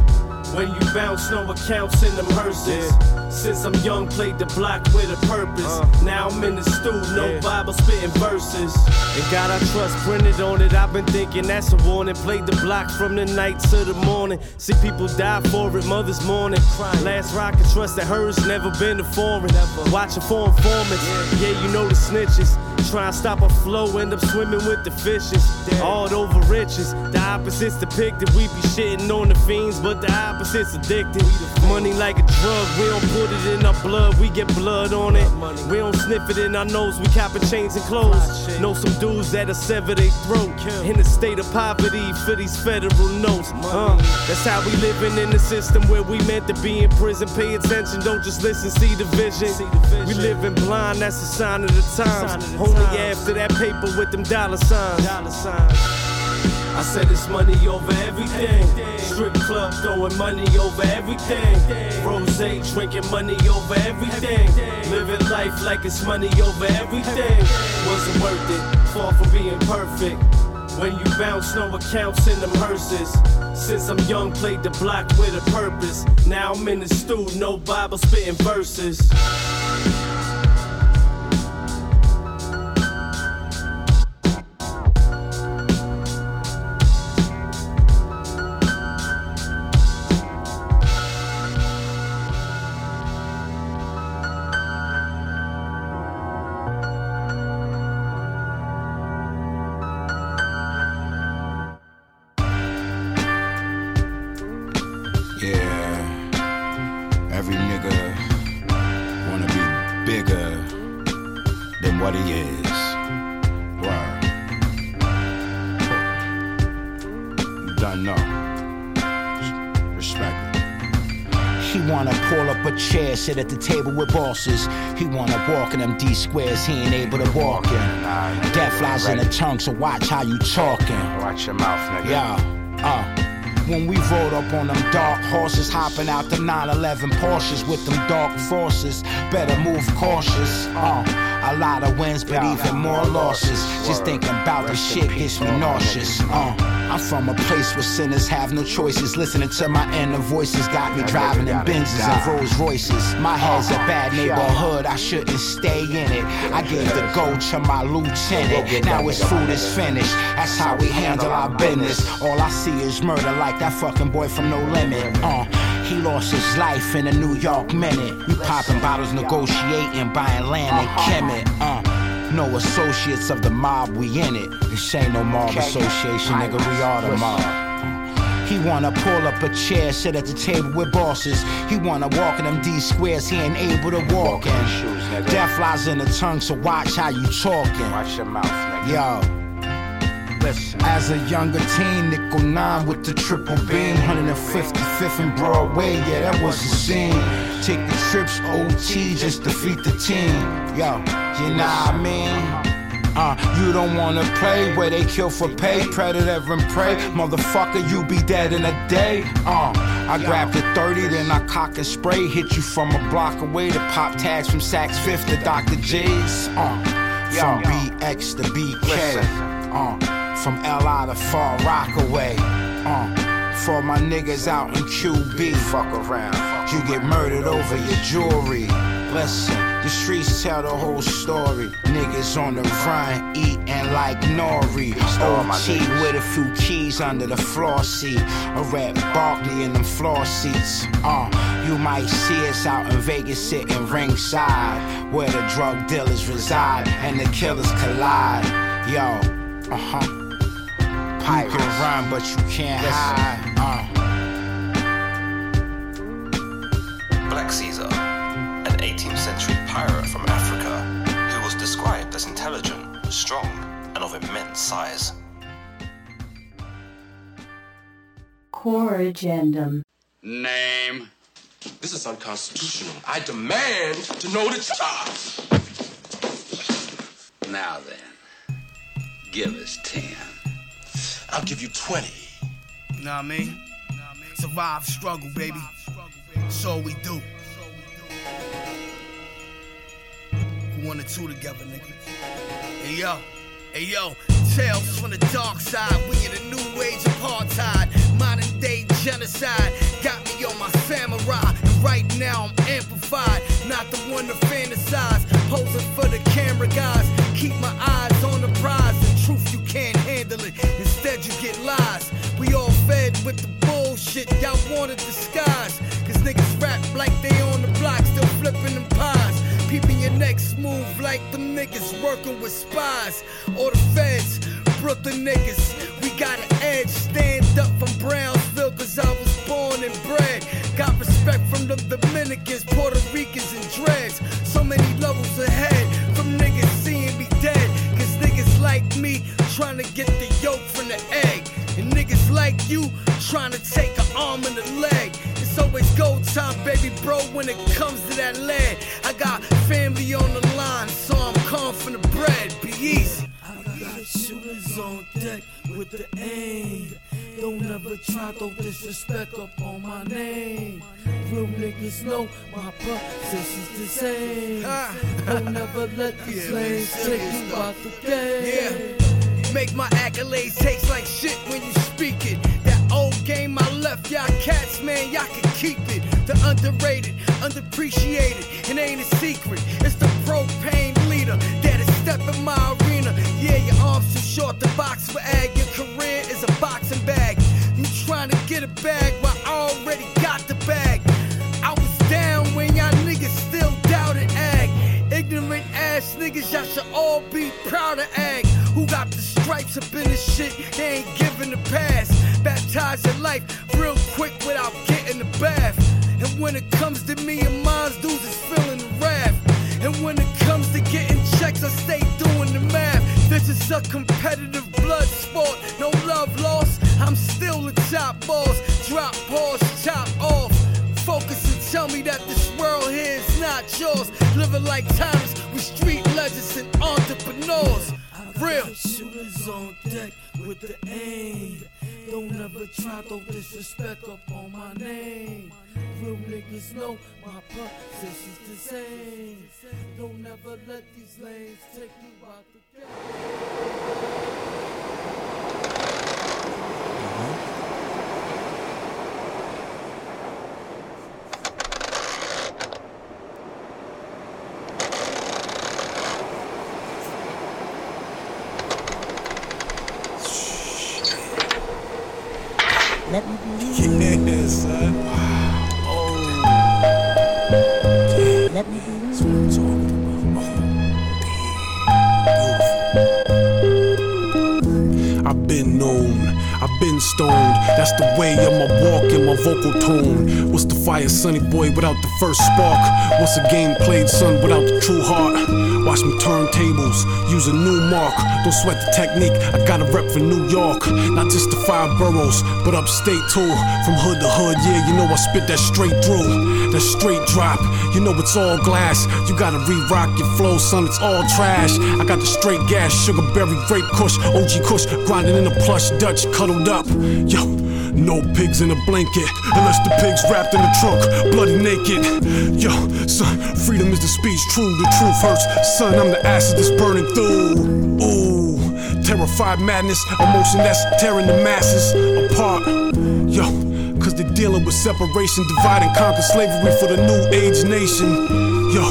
When you bounce, no accounts in them hearses. Since I'm young, played the block with a purpose. Now I'm in the stew, no Bible spitting verses. And God I trust, printed on it, I've been thinking that's a warning. Played the block from the night to the morning. See people die for it, mother's mourning. Last rock I trust that hers never been to foreign. Watching for informants, yeah, you know the snitches. Try and stop a flow, end up swimming with the fishes. All over riches, the opposites depicted. We be shitting on the fiends, but the opposites addicted. Money like a drug, we don't put it in our blood, we get blood on it. We don't sniff it in our nose, we copping chains and clothes. Know some dudes that'll sever they throat in a state of poverty for these federal notes. That's how we living in the system where we meant to be in prison. Pay attention, don't just listen, see the vision. We living blind, that's a sign of the times. Only after that paper with them dollar signs. I said it's money over everything. Strip club throwing money over everything. Rosé drinking money over everything. Living life like it's money over everything. Wasn't worth it, far from being perfect. When you bounce, no accounts in them hearses. Since I'm young, played the block with a purpose. Now I'm in the stew, no Bible spitting verses. Wow. You done know. Respect it. He wanna pull up a chair, sit at the table with bosses. He wanna walk in them D squares, he ain't able to walk in. Death lies in the tongue, so watch how you talking. Watch your mouth, nigga. Yeah, When we rode up on them dark horses, hopping out them 911 Porsches with them dark forces, better move cautious. A lot of wins, but even more losses. Just thinking about this shit gets me nauseous. I'm from a place where sinners have no choices. Listening to my inner voices got me driving in Benzes and Rolls Royces. My head's a bad neighborhood, I shouldn't stay in it. I gave the gold to my lieutenant, now his food is finished. That's how we handle our business. All I see is murder like that fucking boy from No Limit. He lost his life in a New York minute. We popping bottles, negotiating, buying land and Kemet. No associates of the mob, we in it. This ain't no mob association, nigga, we are the mob. He wanna pull up a chair, sit at the table with bosses. He wanna walk in them D squares, he ain't able to walk in. Death lies in the tongue, so watch how you talking. Watch your mouth, nigga. Yo. As a younger teen, nickel 9 with the triple beam, 155th and Broadway, yeah, that was the scene. Take the trips, OT, just defeat the team. Yo, you know what I mean? You don't wanna play where they kill for pay, predator and prey, motherfucker, you be dead in a day. I grabbed a 30, then I cock and spray, hit you from a block away, the pop tags from Saks Fifth to Dr. J's. From BX to BK. From L.I. to Far Rockaway, for my niggas out in QB, fuck around, you get murdered over your jewelry. Listen, the streets tell the whole story. Niggas on the run, eating like nori. OT with a few keys under the floor seat, a red Barkley in them floor seats. You might see us out in Vegas sitting ringside, where the drug dealers reside and the killers collide. Yo. You can run, but you can't hide. Black Caesar, an 18th century pirate from Africa, who was described as intelligent, strong, and of immense size. Core Agenda. Name. This is unconstitutional. I demand to know the truth. Now then. Give us 10. I'll give you 20. Know what I mean? Survive, struggle, baby. So we do. One and two together, nigga. Hey yo, tales from the dark side. We in the new age of apartheid, modern day genocide. Got me on my samurai, and right now I'm amplified. Not the one to fantasize, posing for the camera guys. Keep my eyes on the prize. The truth you can't handle it. Instead you get lies. We all fed with the bullshit y'all wanna disguise. Cause niggas rap like they on the block, still flipping them pies. Peeping your next move like them niggas working with spies or the feds. Brooklyn niggas, we got an edge. Stand up from Brownsville, cause I was born and bred. Got respect from the Dominicans, Puerto Ricans, and dreads. So many levels ahead from niggas seeing me dead. Cause niggas like me trying to get the yolk from the egg. And niggas like you trying to take an arm and a leg. It's always go time, baby bro, when it comes to that lead. I got family on the line, so I'm calm from the bread. Be easy. Shooters on deck with the aim. Don't ever try to disrespect up on my name. Real niggas know my position's the same. Don't ever let these lanes take you out the game. Yeah. Make my accolades taste like shit when you speak it. That old game I left y'all cats, man, y'all can keep it. The underrated, underappreciated, it ain't a secret. It's the propane leader that is stepping my arena. Yeah, your arms too short to box for ag. Your career is a boxing bag. You trying to get a bag, well, I already got the bag. I was down when y'all niggas still doubted ag. Ignorant ass niggas, y'all should all be proud of ag. Who got the stripes up in this shit, they ain't giving the pass. Baptize your life real quick without getting the bath. And when it comes to me and mine, dudes is feeling the wrath. And when it comes to getting checks, I stay doing the math. This is is a competitive blood sport. No love lost, I'm still a top boss. Drop, pause, chop off. Focus and tell me that this world here is not yours. Living like times with street legends and entrepreneurs. Real shooters on deck with the aim. Don't ever try to disrespect up on my name. Real niggas know my position's the same. Don't ever let these lanes take you out the game. Yeah, son. Wow. Oh. Damn. That's what I'm talking about. Oh. Damn. I've been known. I've been stoned. That's the way of my walk and my vocal tone. What's the fire, sonny boy, without the first spark? What's a game played, son, without the true heart? Watch me turn tables, use a new mark. Don't sweat the technique, I got a rep for New York. Not just the five boroughs, but upstate too. From hood to hood, yeah, you know I spit that straight through. That straight drop, you know it's all glass. You gotta re-rock your flow, son, it's all trash. I got the straight gas, sugar berry, grape kush, OG kush, grinding in a plush Dutch, cuddle up. Yo, no pigs in a blanket, unless the pig's wrapped in the trunk, bloody naked. Yo, son, freedom is the speech, true, the truth hurts. Son, I'm the acid that's burning through. Ooh, terrified madness, emotion that's tearing the masses apart. Yo, cause they're dealing with separation, divide and conquer slavery for the new age nation. Yo,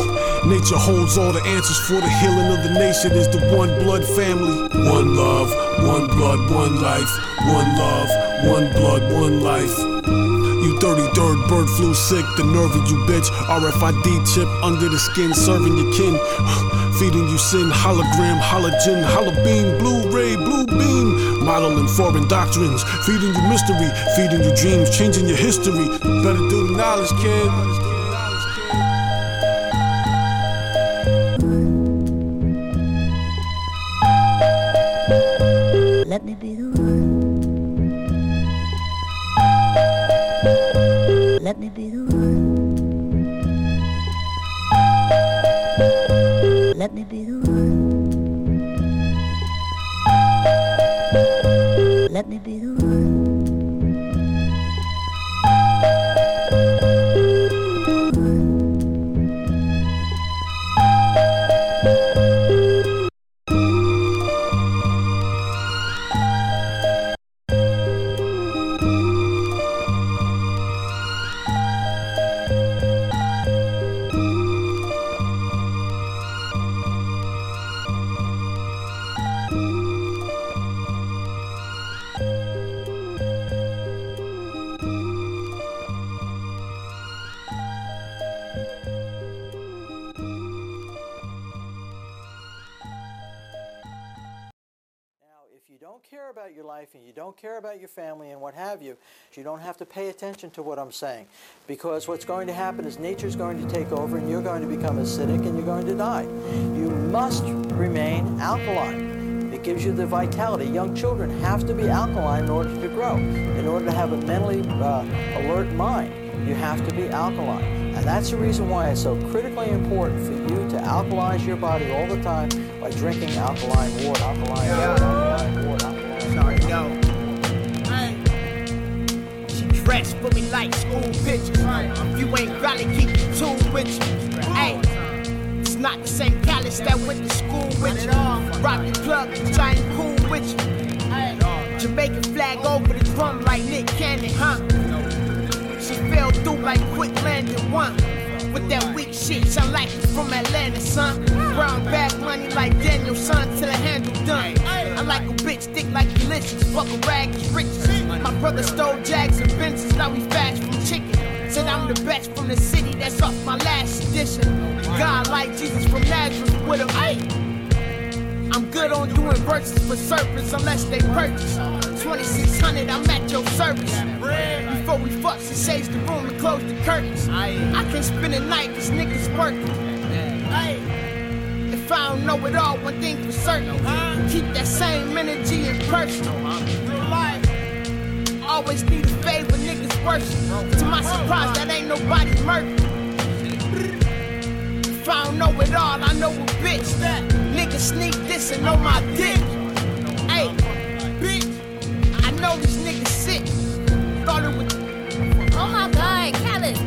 nature holds all the answers for the healing of the nation is the one blood family. One love, one blood, one life. One love, one blood, one life. You 33rd bird flu sick, the nerve of you bitch. RFID chip under the skin, serving your kin. Feeding you sin, hologram, halogen, holobeam, Blu-ray, blue beam. Modeling foreign doctrines, feeding you mystery, feeding you dreams, changing your history. Better do the knowledge, kid. Let me be the one. Let me be the one. Let me be the one. Let me be the one. Care about your family and what have you, you don't have to pay attention to what I'm saying, because what's going to happen is nature's going to take over and you're going to become acidic and you're going to die. You must remain alkaline. It gives you the vitality. Young children have to be alkaline in order to grow, in order to have a mentally alert mind. You have to be alkaline, and that's the reason why it's so critically important for you to alkalize your body all the time by drinking alkaline water. Alkaline water. Rest for me like school bitches. If you ain't got it, keep the two with you. Hey, it's not the same college that went to school with you. Rock the club, try and cool with you. Jamaican flag over the drum like Nick Cannon, huh? She fell through like quick landing one. With that weak shit, sound like it's from Atlanta, son. Brown bag money like Daniel, son, till the handle done. I like a bitch thick like Ulysses, fuck a rag is riches. My brother stole Jags and Benzes, now we fast from chicken. Said I'm the best from the city, that's off my last edition. God like Jesus from Nazareth with a eight. I'm good on doing verses for serpents unless they purchase. 2600, I'm at your service. Before we fuck, she saves the room and close the curtains. I can spend a night cause niggas working. If I don't know it all, one thing for certain. Keep that same energy and personal. Real life, always need to fade when niggas worship. To my surprise, that ain't nobody's murder. If I don't know it all, I know a bitch that nigga sneak this and on my dick. Hey, bitch, I know this nigga sick. Thought it was. Oh my God, Khaled.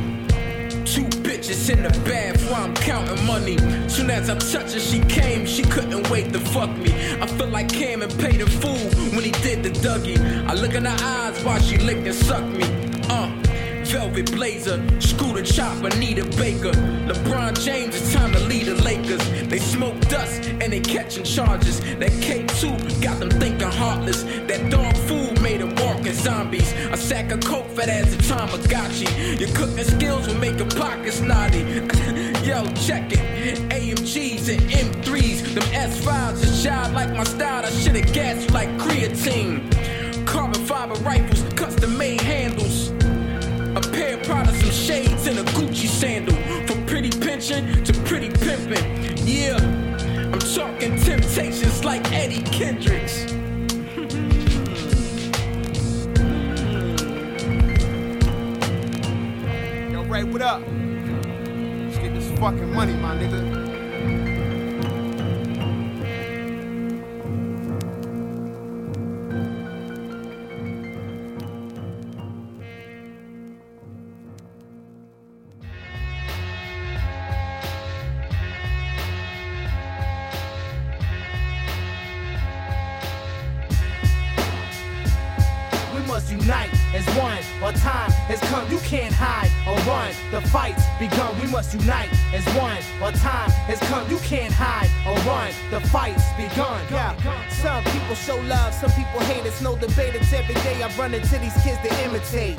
Two bitches in the bath while I'm counting money. Soon as I touched her, she came. She couldn't wait to fuck me. I feel like Cam and paid the fool when he did the Dougie. I look in her eyes while she licked and sucked me. Velvet blazer, screw the chopper, Anita Baker. LeBron James, it's time to lead the Lakers. They smoke dust and they catching charges. That K2 got them thinking heartless. That dog food made them walking zombies. A sack of coke fat as a Tamagotchi. Your cooking skills will make your pockets naughty. Yo, check it. AMGs and M3s. Them S5s is shine like my style. That shit a gas like creatine. Carbon fiber rifles, custom made handles. A pair of products, some shades, and a Gucci sandal. From pretty pinching to pretty pimping. Yeah, I'm talking temptations like Eddie Kendricks. Yo, Ray, what up? Let's get this fucking money, my nigga. Unite as one, our time has come. You can't hide or run. The fight's begun. Yeah. Some people show love, some people hate. It's no debate. It's every day I run into these kids to imitate.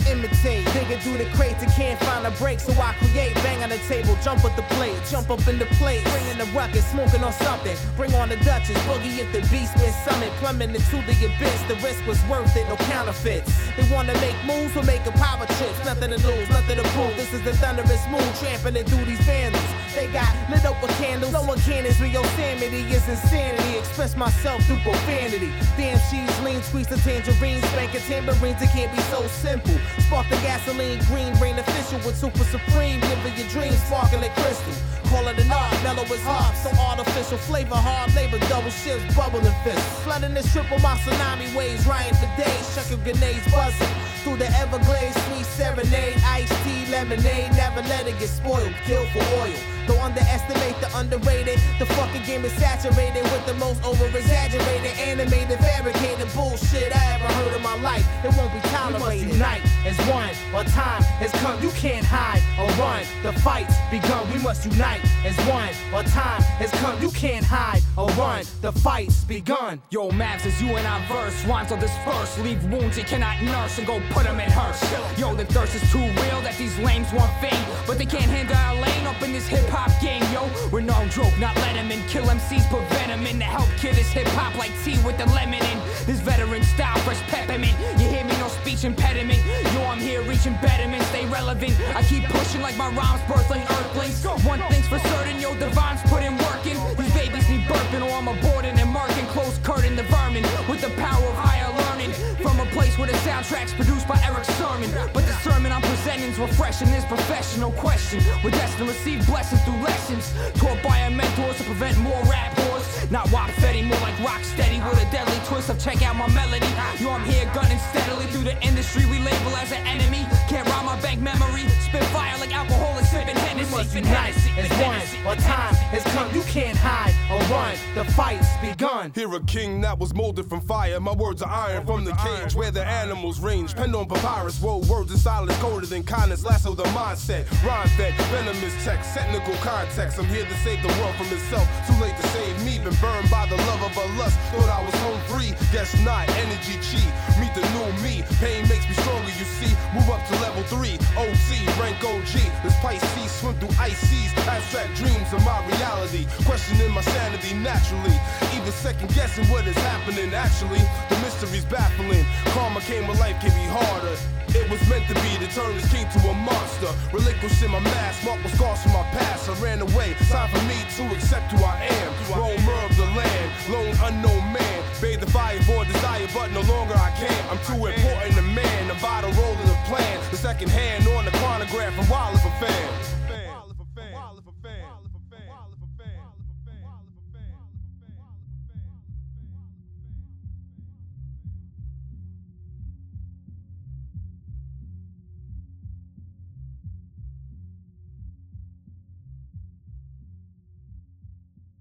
Digging through the crates, I can't find a break, so I create. Bang on the table, jump at the plate, jump up in the plate, bringing the rocket, smoking on something. Bring on the Dutchess, boogie if the beast been summit, plumbing into the abyss. The risk was worth it, no counterfeits. They wanna make moves, we're making power trips. Nothing to lose, nothing to prove. This is the thunderous move, tramping it through. These vandals, they got lit up with candles. No one cannons, with Yosemite is insanity. Express myself through profanity. Damn, she's lean, squeeze the tangerines, spanking tambourines. It can't be so simple. Spark the gasoline, green, rain official with super supreme. Give your dreams, sparkling like crystal. Call it an art, mellow is hard, so artificial flavor, hard labor, double shifts, bubbling fists. Flooding this triple my tsunami waves, rioting for days, chucking grenades, buzzing through the Everglades, sweet serenade, iced tea, lemonade. Never let it get spoiled. For oil. Don't underestimate the underrated. The fucking game is saturated with the most over-exaggerated, animated, fabricated bullshit I ever heard in my life. It won't be tolerated. We must unite as one. Our time has come. You can't hide or run. The fight's begun. We must unite as one. Our time has come. You can't hide or run. The fight's begun. Yo, Mavs, as you and I verse, rhymes are dispersed. Leave wounds you cannot nurse and go put them in hearse. Yo, the thirst is too real that these lames want fame, but they can't handle our lane up in this hip-hop game, yo. We're no joke, not let him in. Kill MCs, put venom in. To help kill this hip-hop like tea with the lemon in. This veteran style, fresh peppermint. You hear me, no speech impediment. Yo, I'm here reaching betterment, stay relevant. I keep pushing like my rhymes, birth like earthlings. One thing's for certain, yo, divine's put in working. These babies be burping, or I'm aborting and marking. Close curtain the vermin with the power of higher learning. From a place where the soundtrack's produced by Eric Sermon. But the sermon I'm presenting's refreshing this professional question. We're destined to receive blessings through lessons taught by our mentors to prevent more rap wars. Not wop fetty, more like rock steady with a deadly twist of check out my melody. Yo, I'm here gunning steadily through the industry we label as an enemy. Can't rob my bank memory, spit fire like alcohol and sipping Hennessy. We must unite as one, our time has come. You can't hide or run, the fight's begun. Here a king that was molded from fire. My words are iron from the cage where the animals range. Penned on papyrus, whoa, words are solid, colder than kindness. Lasso the mindset, rhyme fed, venomous text, technical context. I'm here to save the world from itself. Too late to save me, been burned by the love of a lust. Thought I was home free. free, that's not energy chi. Meet the new me, pain makes me stronger, you see. Move up to level 3, OT, rank OG. This Pisces swim through ice seas, abstract dreams of my reality, questioning my sanity naturally, even second guessing what is happening actually. The mystery's baffling, karma came when life can be harder. It was meant to be to turn this king to a monster. Relinquishing my mask, marked with scars from my past. I ran away, time for me to accept who I am. Roamer of the land, lone unknown man. Bathe the fire for desire, but no longer I can. I'm too important to man, a vital role in the plan. The second hand on the chronograph from Wildlife a fan.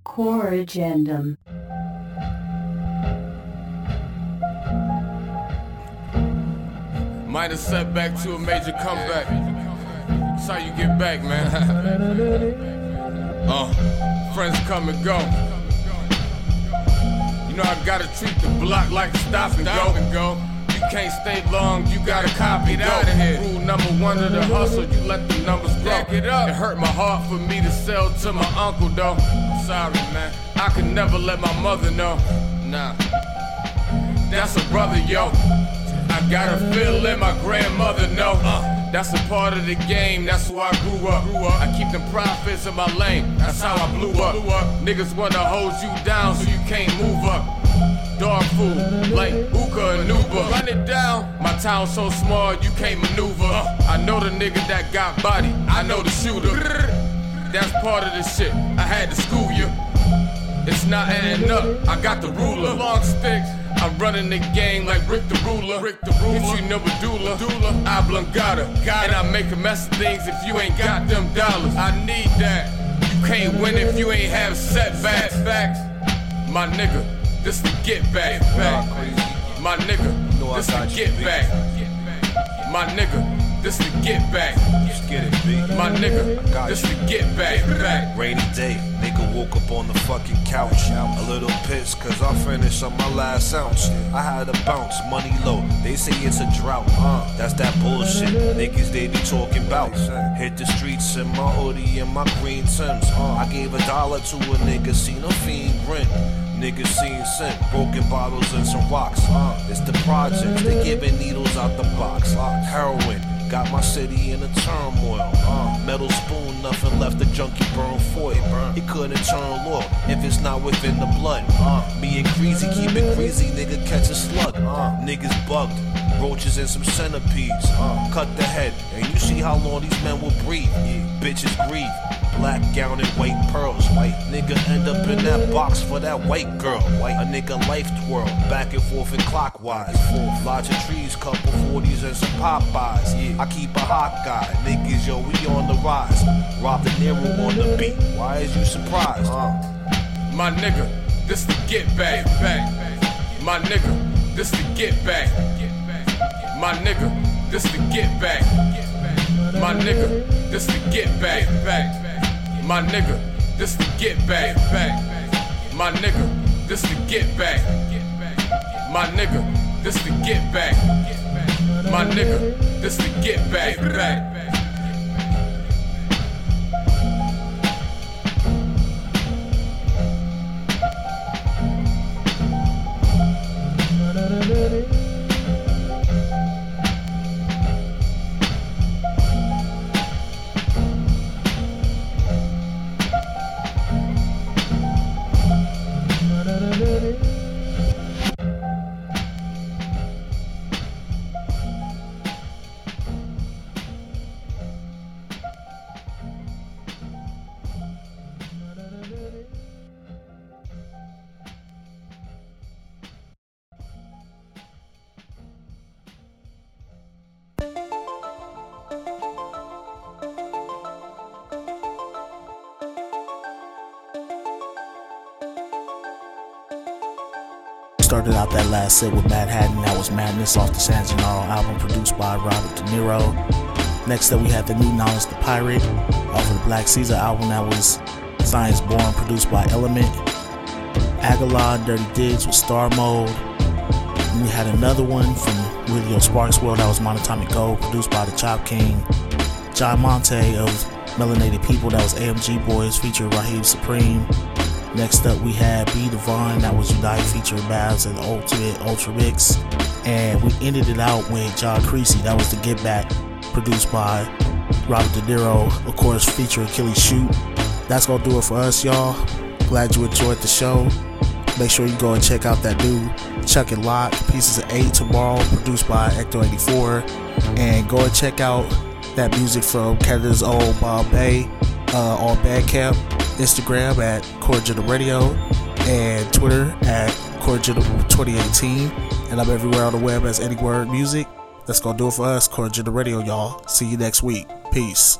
Core Agenda. Minor setback to a major comeback. That's how you get back, man. Friends come and go. You know I gotta treat the block like a stop and go. You can't stay long, you gotta copy it out of here. Rule number one of the hustle, you let the numbers grow. It hurt my heart for me to sell to my uncle, though. Sorry, man, I could never let my mother know. Nah, that's a brother, yo. I gotta feel let my grandmother know. That's a part of the game, that's why I grew up. I keep the profits in my lane, that's how I blew up. Niggas wanna hold you down so you can't move up. Dog food, like Uka and Nuba. Run it down, my town's so small you can't maneuver. I know the nigga that got body, I know the shooter. That's part of the shit, I had to school you. It's not adding up, I got the ruler. Long sticks, I'm running the game like Rick the Ruler. Hit you number doula, oblongata. And I make a mess of things if you ain't got them dollars. I need that, you can't win if you ain't have setbacks. My nigga, this the get back, my nigga. This the get back, my nigga. This the get back, my nigga. This the get back. Rainy day, nigga woke up on the fucking couch. A little pissed cause I finished on my last ounce. I had a bounce, money low. They say it's a drought. That's that bullshit niggas they be talking about. Hit the streets in my hoodie and my green Timbs. I gave $1 to a nigga, seen a fiend grin. Niggas seen scent, broken bottles and some rocks. It's the projects, they giving needles out the box. Heroin, got my city in a turmoil. Metal spoon, nothing left, the junkie burn foil. He couldn't turn loyal if it's not within the blood. Me and Greasy, keep it greasy, nigga catch a slug. Niggas bugged, roaches and some centipedes. Cut the head, and you see how long these men will breathe. Yeah. Bitches grieve. Black gown and white pearls, white nigga end up in that box for that white girl. White a nigga life twirl, back and forth and clockwise. Lots of trees, couple 40s and some Popeyes. Yeah, I keep a hot guy, niggas yo, we on the rise. Robert De Niro on the beat, why is you surprised? My nigga, this the get back. My nigga, this the get back. My nigga, this the get back. My nigga, this the get back. My nigga, this the get back. My nigga, this the get back. My nigga, this the get back. My nigga, this the get back. Started out that last set with Manhattan, that was Madness off the San Gennaro album produced by Robert De Niro. Next up we had the new Knowledge the Pirate off of the Black Caesar album, that was Science Born produced by Element. Aguilar and Dirty Diggs with Star Mode. And we had another one from Willio Sparks World, that was Monatomic Gold, produced by The Chop King. John Monte of Melanated People, that was AMG Boys featuring Raheem Supreme. Next up we had B Divine, that was Unite featuring Mavs and Ultimate Ultra Mix. And we ended it out with John Creasy, that was The Get Back, produced by Robert De Niro, of course featuring Killy Shoot. That's gonna do it for us, y'all. Glad you enjoyed the show. Make sure you go and check out that new Chuck and Locks, Pieces of Eight, tomorrow, produced by Ecto4. And go and check out that music from Canada's own Bob Bay on Bandcamp, Instagram at Core Agenda Radio, and Twitter at Core Agenda 2018. And I'm everywhere on the web as Eddie Word Music. That's gonna do it for us, Core Agenda Radio, y'all. See you next week. Peace.